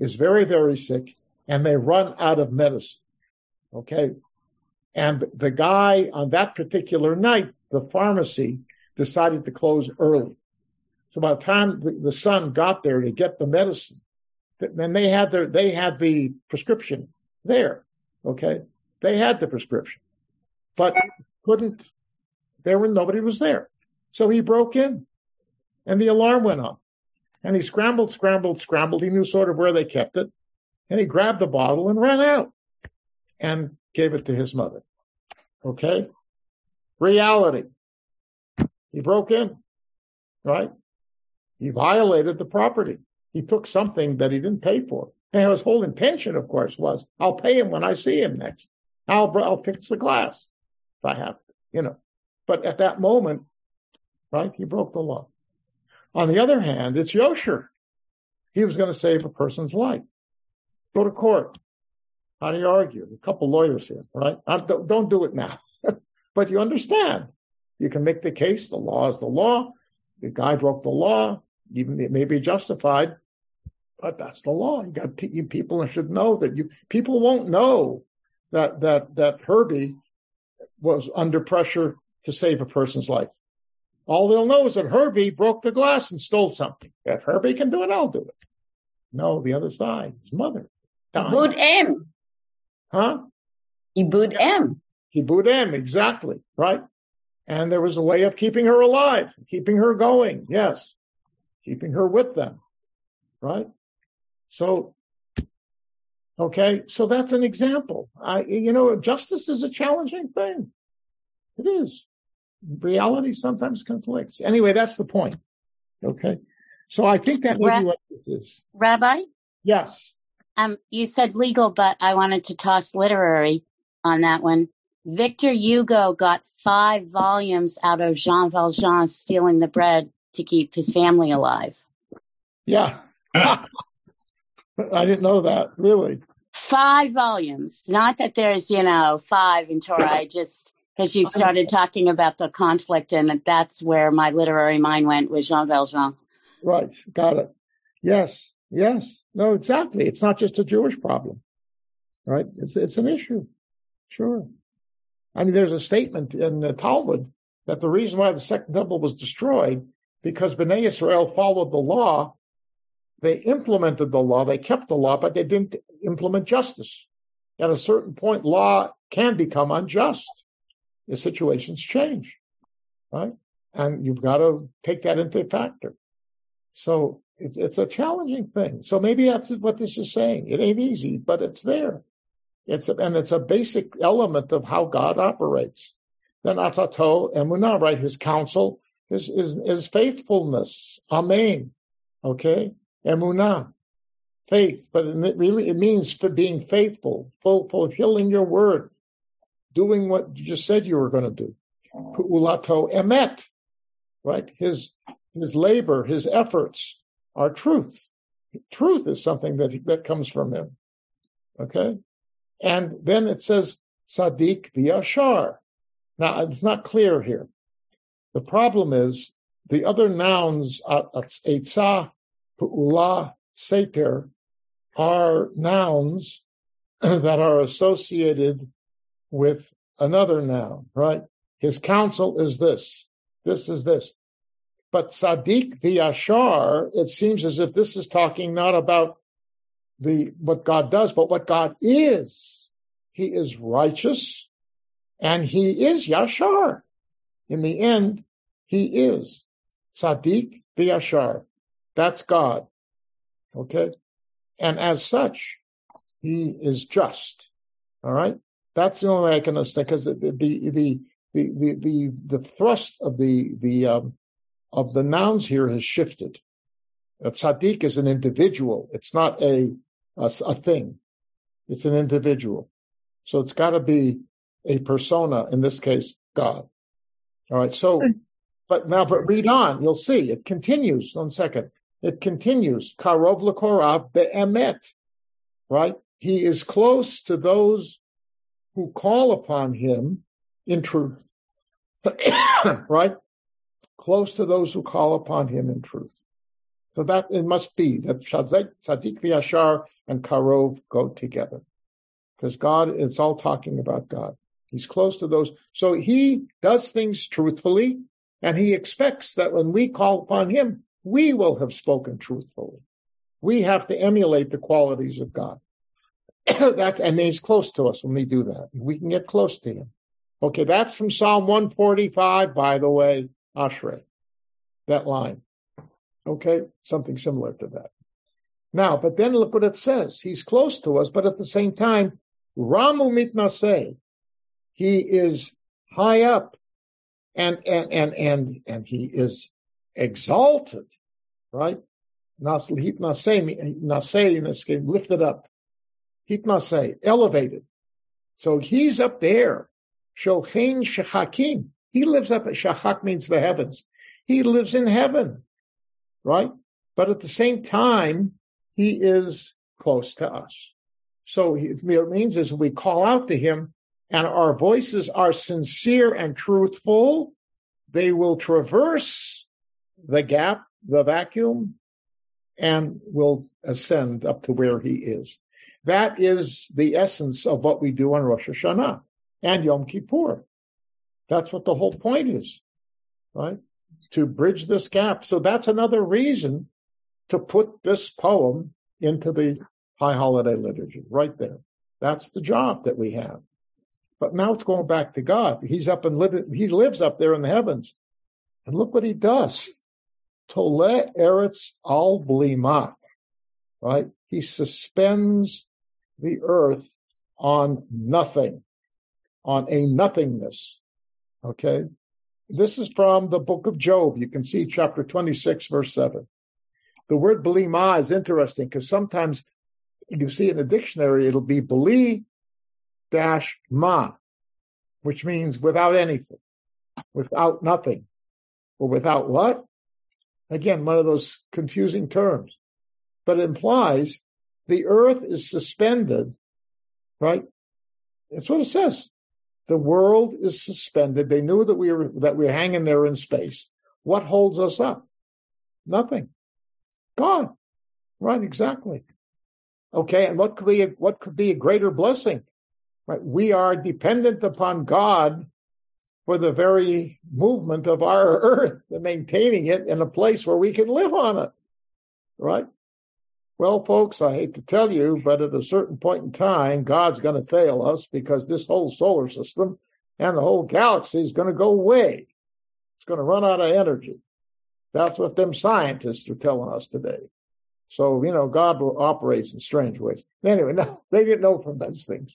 is very, very sick. And they run out of medicine, okay? And the guy on that particular night, the pharmacy, decided to close early. So by the time the, the son got there to get the medicine, then they had their, they had the prescription there, okay? They had the prescription, but couldn't, there were, nobody was there. So he broke in and the alarm went off and he scrambled, scrambled, scrambled. He knew sort of where they kept it. And he grabbed a bottle and ran out and gave it to his mother. Okay? Reality. He broke in, right? He violated the property. He took something that he didn't pay for. And his whole intention, of course, was, I'll pay him when I see him next. I'll, I'll fix the glass if I have to, you know. But at that moment, right, he broke the law. On the other hand, it's Yosher. He was going to save a person's life. Go to court. How do you argue? A couple lawyers here, right? Don't, don't do it now. But you understand. You can make the case. The law is the law. The guy broke the law. Even it may be justified, but that's the law. You got to, you people should know that you people won't know that that that Herbie was under pressure to save a person's life. All they'll know is that Herbie broke the glass and stole something. If Herbie can do it, I'll do it. No, the other side, his mother. Ibud em. Huh? Ibud em. Ibud em, exactly, right? And there was a way of keeping her alive, keeping her going, yes, keeping her with them, right? So, okay, so that's an example. I, you know, justice is a challenging thing. It is. Reality sometimes conflicts. Anyway, that's the point. Okay. So I think that would Ra- be what this is. Rabbi? Yes. Um, you said legal, but I wanted to toss literary on that one. Victor Hugo got five volumes out of Jean Valjean stealing the bread to keep his family alive. Yeah. I didn't know that, really. Five volumes. Not that there's, you know, five in Torah. I just, because you started talking about the conflict, and that's where my literary mind went with Jean Valjean. Right. Got it. Yes. Yes. No, exactly. It's not just a Jewish problem. Right? It's it's an issue. Sure. I mean, there's a statement in the Talmud that the reason why the second temple was destroyed because Bnei Yisrael followed the law. They implemented the law. They kept the law, but they didn't implement justice. At a certain point, law can become unjust. The situations change, right? And you've got to take that into factor. So it's, it's a challenging thing. So maybe that's what this is saying. It ain't easy, but it's there. It's a, and it's a basic element of how God operates. Then atato emunah, right? His counsel, his, his, his faithfulness. Amen. Okay. Emunah, faith, but it really, it means for being faithful, fulfilling your word, doing what you just said you were going to do. Pu'ulato emet, right? His, his labor, his efforts are truth. Truth is something that, that comes from him. Okay. And then it says Tzaddik v'yashar. Now it's not clear here. The problem is the other nouns, etzah, Pu'ula, Seter, are nouns that are associated with another noun, right? His counsel is this. This is this. But Tzaddik v'yashar, it seems as if this is talking not about the what God does, but what God is. He is righteous, and he is yashar. In the end, he is. Tzaddik v'yashar. That's God, okay? And as such, he is just, all right? That's the only way I can understand, because the the, the the the the thrust of the the um, of the nouns here has shifted. A tzaddik is an individual. It's not a, a, a thing. It's an individual. So it's got to be a persona, in this case, God. All right, so, but now, but read on. You'll see. It continues. One second. It continues, karov l'korav be'emet, right? He is close to those who call upon him in truth, right? Close to those who call upon him in truth. So that it must be that Tzaddik v'yashar and karov go together, because God, it's all talking about God. He's close to those. So he does things truthfully, and he expects that when we call upon him, we will have spoken truthfully. We have to emulate the qualities of God. That's, and he's close to us when we do that. We can get close to him. Okay, that's from Psalm one forty-five, by the way, Ashrei, that line. Okay, something similar to that. Now, but then look what it says. He's close to us, but at the same time, Ramu mitnaseh, he is high up, and, and, and, and, and he is exalted, right? Nasei, nasei in this case, lifted up. Hitnasei, elevated. So he's up there. Shochein shachakim. He lives up at shachak means the heavens. He lives in heaven, right? But at the same time, he is close to us. So it means is we call out to him, and our voices are sincere and truthful. They will traverse the gap, the vacuum, and will ascend up to where he is. That is the essence of what we do on Rosh Hashanah and Yom Kippur. That's what the whole point is, right? To bridge this gap. So that's another reason to put this poem into the High Holiday liturgy, right there. That's the job that we have. But now it's going back to God. He's up and li- he lives up there in the heavens. And look what he does. Tole Eretz al Blima, right? he suspends the earth on nothing, on a nothingness. Okay? This is from the book of Job. You can see chapter twenty-six, verse seven. The word belima is interesting because sometimes you see in a dictionary, it'll be beli dash ma, which means without anything, without nothing, or without what? Again, one of those confusing terms. But it implies the earth is suspended, right? That's what it says. The world is suspended. They knew that we were, that we were hanging there in space. What holds us up? Nothing. God. Right, exactly. Okay, and what could be, what could be a greater blessing? Right, we are dependent upon God for the very movement of our earth and maintaining it in a place where we can live on it. Right? Well, folks, I hate to tell you, but at a certain point in time, God's going to fail us because this whole solar system and the whole galaxy is going to go away. It's going to run out of energy. That's what them scientists are telling us today. So, you know, God operates in strange ways. Anyway, no, they didn't know from those things.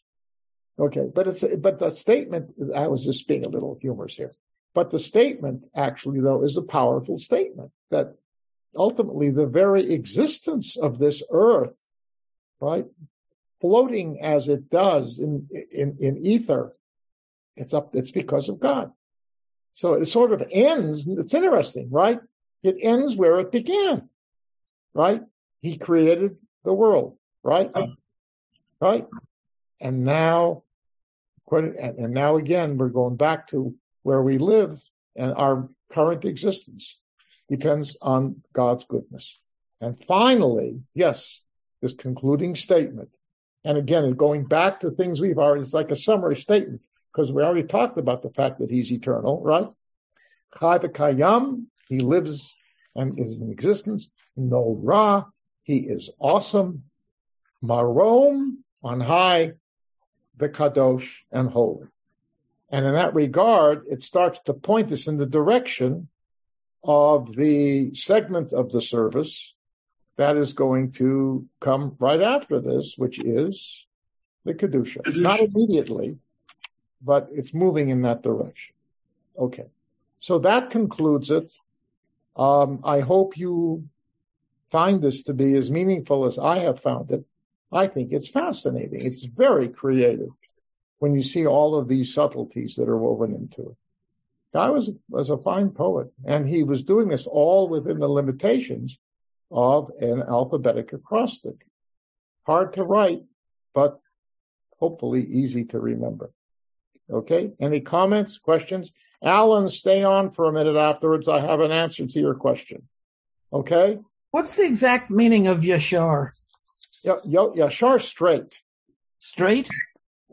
Okay, but it's but the statement, I was just being a little humorous here, but the statement actually, though, is a powerful statement that ultimately the very existence of this earth, right, floating as it does in in, in ether, it's up, it's because of God. So it sort of ends, it's interesting, right? It ends where it began, right? He created the world, right? Right? And now, and now again, we're going back to where we live, and our current existence depends on God's goodness. And finally, yes, this concluding statement. And again, going back to things we've already, it's like a summary statement, because we already talked about the fact that he's eternal, right? Chai v'kayam, he lives and is in existence. No ra, he is awesome. Marom, on high, the Kadosh and holy. And in that regard, it starts to point us in the direction of the segment of the service that is going to come right after this, which is the Kedusha. Kedusha. Not immediately, but it's moving in that direction. Okay. So that concludes it. Um, I hope you find this to be as meaningful as I have found it. I think it's fascinating. It's very creative when you see all of these subtleties that are woven into it. Guy was, was a fine poet, and he was doing this all within the limitations of an alphabetic acrostic. Hard to write, but hopefully easy to remember. Okay? Any comments, questions? Alan, stay on for a minute afterwards. I have an answer to your question. Okay? What's the exact meaning of Yosher? Yeah, Yashar straight. Straight?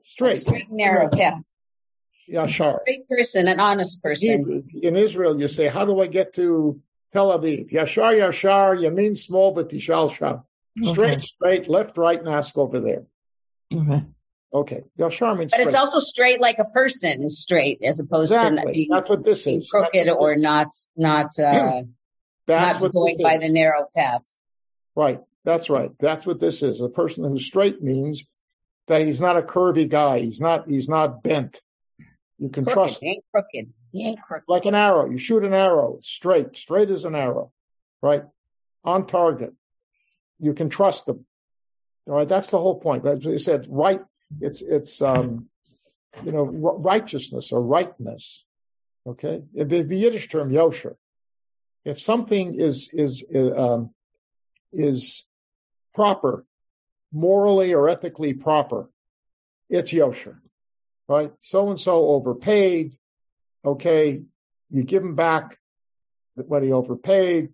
Straight. Straight and narrow, yes. Yashar. Straight person, an honest person. In Israel, you say, how do I get to Tel Aviv? Yashar, Yashar, you mean small, but Tishal Shah. Straight, okay. Straight, left, right, and ask over there. Okay. Okay. Yashar means straight. But it's also straight like a person is straight, as opposed exactly. to being, That's what this being is. crooked That's or not, not, uh, That's not going by the narrow path. Right. That's right. That's what this is. A person who's straight means that he's not a curvy guy. He's not, he's not bent. You can crooked. trust him. He ain't crooked. He ain't crooked. Like an arrow. You shoot an arrow. Straight. Straight as an arrow. Right? On target. You can trust them. All right. That's the whole point. As I said, right, it's, it's, um, you know, righteousness or rightness. Okay. The, the Yiddish term, Yosher. If something is, is, is um, is, proper, morally or ethically proper, it's Yosher, right? So-and-so overpaid, okay, you give him back what he overpaid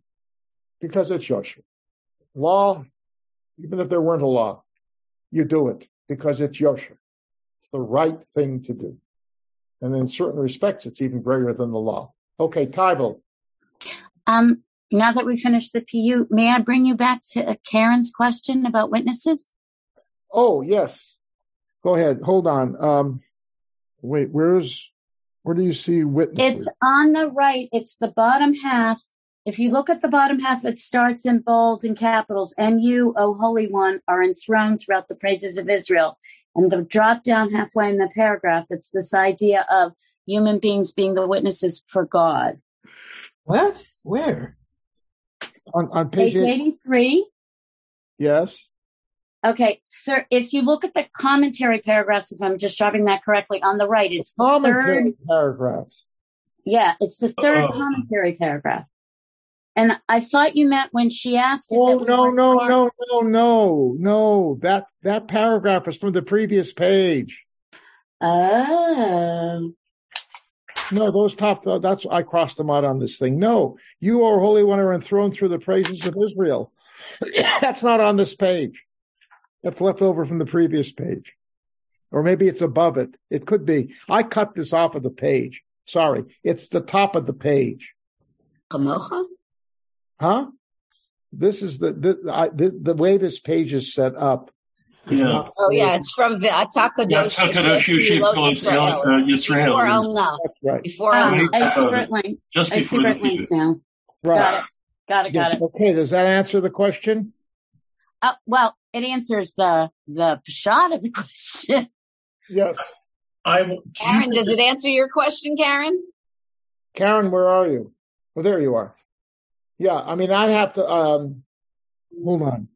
because it's Yosher. Law, even if there weren't a law, you do it because it's Yosher. It's the right thing to do. And in certain respects, it's even greater than the law. Okay, Tyvel. Um. Now that we finished the P U, may I bring you back to Karen's question about witnesses? Oh, yes. Go ahead. Hold on. Um, wait, where's, where do you see witnesses? It's on the right. It's the bottom half If you look at the bottom half, it starts in bold and capitals. And you, O Holy One, are enthroned throughout the praises of Israel. And the drop down halfway in the paragraph, it's this idea of human beings being the witnesses for God. What? Where? On, on page, page eighty-three? Yes. Okay. Sir, if you look at the commentary paragraphs, if I'm describing that correctly, on the right, it's the commentary third paragraphs. Yeah, it's the third oh. commentary paragraph. And I thought you meant when she asked it. Oh, no, no, no, no, no, no. That that paragraph is from the previous page. Oh. No, those top, that's, I crossed them out on this thing. No, you, O Holy One, are enthroned through the praises of Israel. That's not on this page. That's left over from the previous page. Or maybe it's above it. It could be. I cut this off of the page. Sorry. It's the top of the page. Kamocha? Huh? This is the the, I, the the way this page is set up. Yeah. Oh yeah, it's from Atakadosh Yisrael. Yisrael. That's right. Before um, I see red link. Just I see red links now. Right. Got it. Got it. Got yes. it. Okay. Does that answer the question? Uh, well, it answers the the pshat of the question. Yes. I. Karen, does it answer your question, Karen? Karen, where are you? Well, there you are. Yeah, I mean, I have to, um, hold on.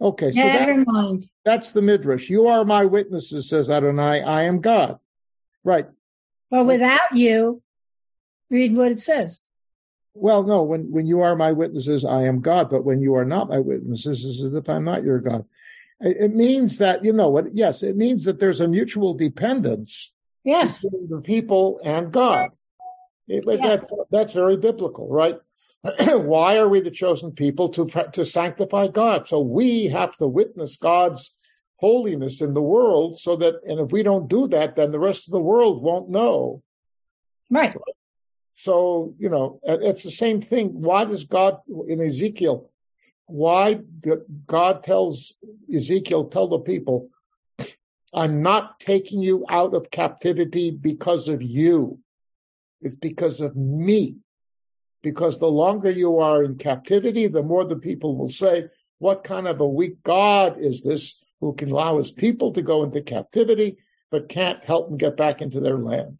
Okay, so that, that's the Midrash. You are my witnesses, says Adonai, I am God. Right. Well, without you, read what it says. Well, no, when, when you are my witnesses, I am God, but when you are not my witnesses, it's as if I'm not your God. It, it means that, you know what, yes, it means that there's a mutual dependence yes. between the people and God. It, yeah. that's, that's very biblical, right? Why are we the chosen people? To to sanctify God. So we have to witness God's holiness in the world so that, and if we don't do that, then the rest of the world won't know. Right. So, you know, it's the same thing. Why does God, in Ezekiel, why God tells Ezekiel, tell the people, I'm not taking you out of captivity because of you. It's because of me. Because the longer you are in captivity, the more the people will say, what kind of a weak God is this who can allow his people to go into captivity but can't help them get back into their land?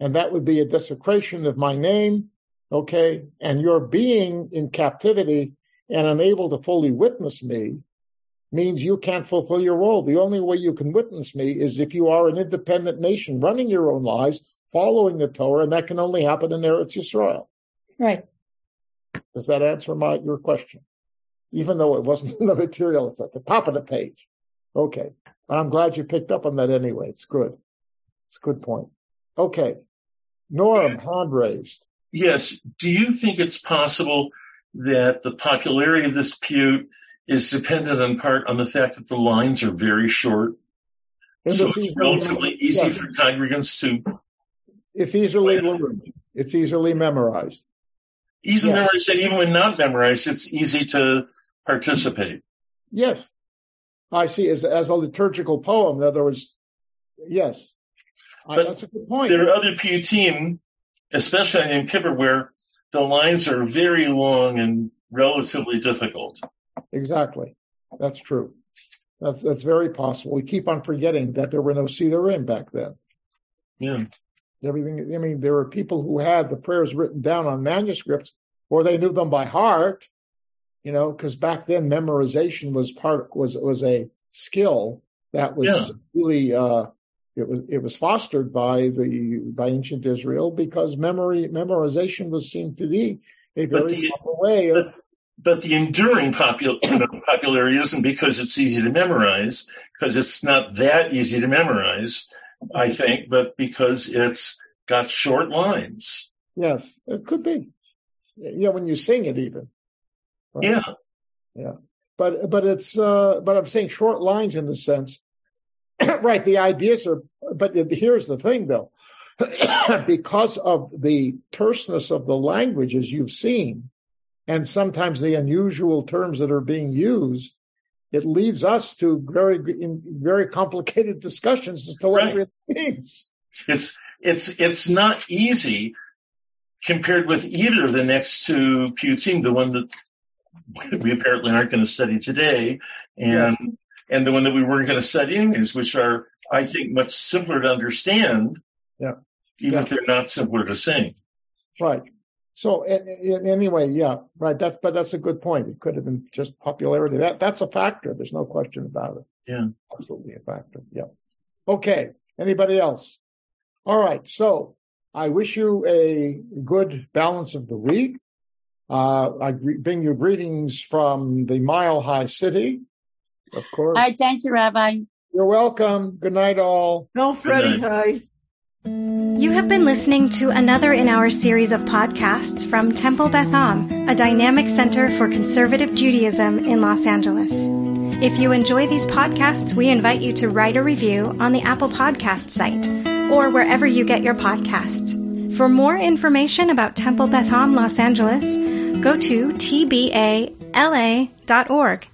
And that would be a desecration of my name, okay? And your being in captivity and unable to fully witness me means you can't fulfill your role. The only way you can witness me is if you are an independent nation running your own lives, following the Torah, and that can only happen in Eretz Yisrael. Right. Does that answer my your question? Even though it wasn't in the material, it's at the top of the page. Okay. But I'm glad you picked up on that anyway. It's good. It's a good point. Okay. Norm, hand raised. Yes. Do you think it's possible that the popularity of this pew is dependent in part on the fact that the lines are very short? And so it's relatively easy yeah. for congregants to... It's easily learned. It's easily memorized. Easy yeah. memorized, and even when not memorized, it's easy to participate. Yes. I see, as, as a liturgical poem, in other words, yes. But I, that's a good point. There are other piyutim, especially in Kippur, where the lines are very long and relatively difficult. Exactly. That's true. That's, that's very possible. We keep on forgetting that there were no Siddurim back then. Yeah. Everything. I mean, there were people who had the prayers written down on manuscripts, or they knew them by heart, you know, because back then memorization was part was was a skill that was yeah. really uh, it was it was fostered by the by ancient Israel because memory memorization was seen to be a very proper way. Of, but, but the enduring popular, popularity isn't because it's easy to memorize, because it's not that easy to memorize. I think, but because it's got short lines. Yes, it could be. Yeah, when you sing it, even. Right? Yeah, yeah. But but it's uh, but I'm saying short lines in the sense, right? The ideas are. But here's the thing, though, because of the terseness of the language, as you've seen, and sometimes the unusual terms that are being used. It leads us to very, very complicated discussions as to what right. it really means. It's, it's, it's not easy compared with either of the next two piyutim, the one that we apparently aren't going to study today, and yeah. and the one that we weren't going to study anyways, which are, I think, much simpler to understand, yeah. even yeah. if they're not simpler to sing. Right. So anyway, yeah, right. That's but that's a good point. It could have been just popularity. That that's a factor. There's no question about it. Yeah, absolutely a factor. Yeah. Okay. Anybody else? All right. So I wish you a good balance of the week. Uh, I bring you greetings from the Mile High City, of course. Hi, thank you, Rabbi. You're welcome. Good night, all. No, Freddie. Hi. You have been listening to another in our series of podcasts from Temple Beth Am, a dynamic center for conservative Judaism in Los Angeles. If you enjoy these podcasts, we invite you to write a review on the Apple Podcast site or wherever you get your podcasts. For more information about Temple Beth Am Los Angeles, go to t b a l a dot org.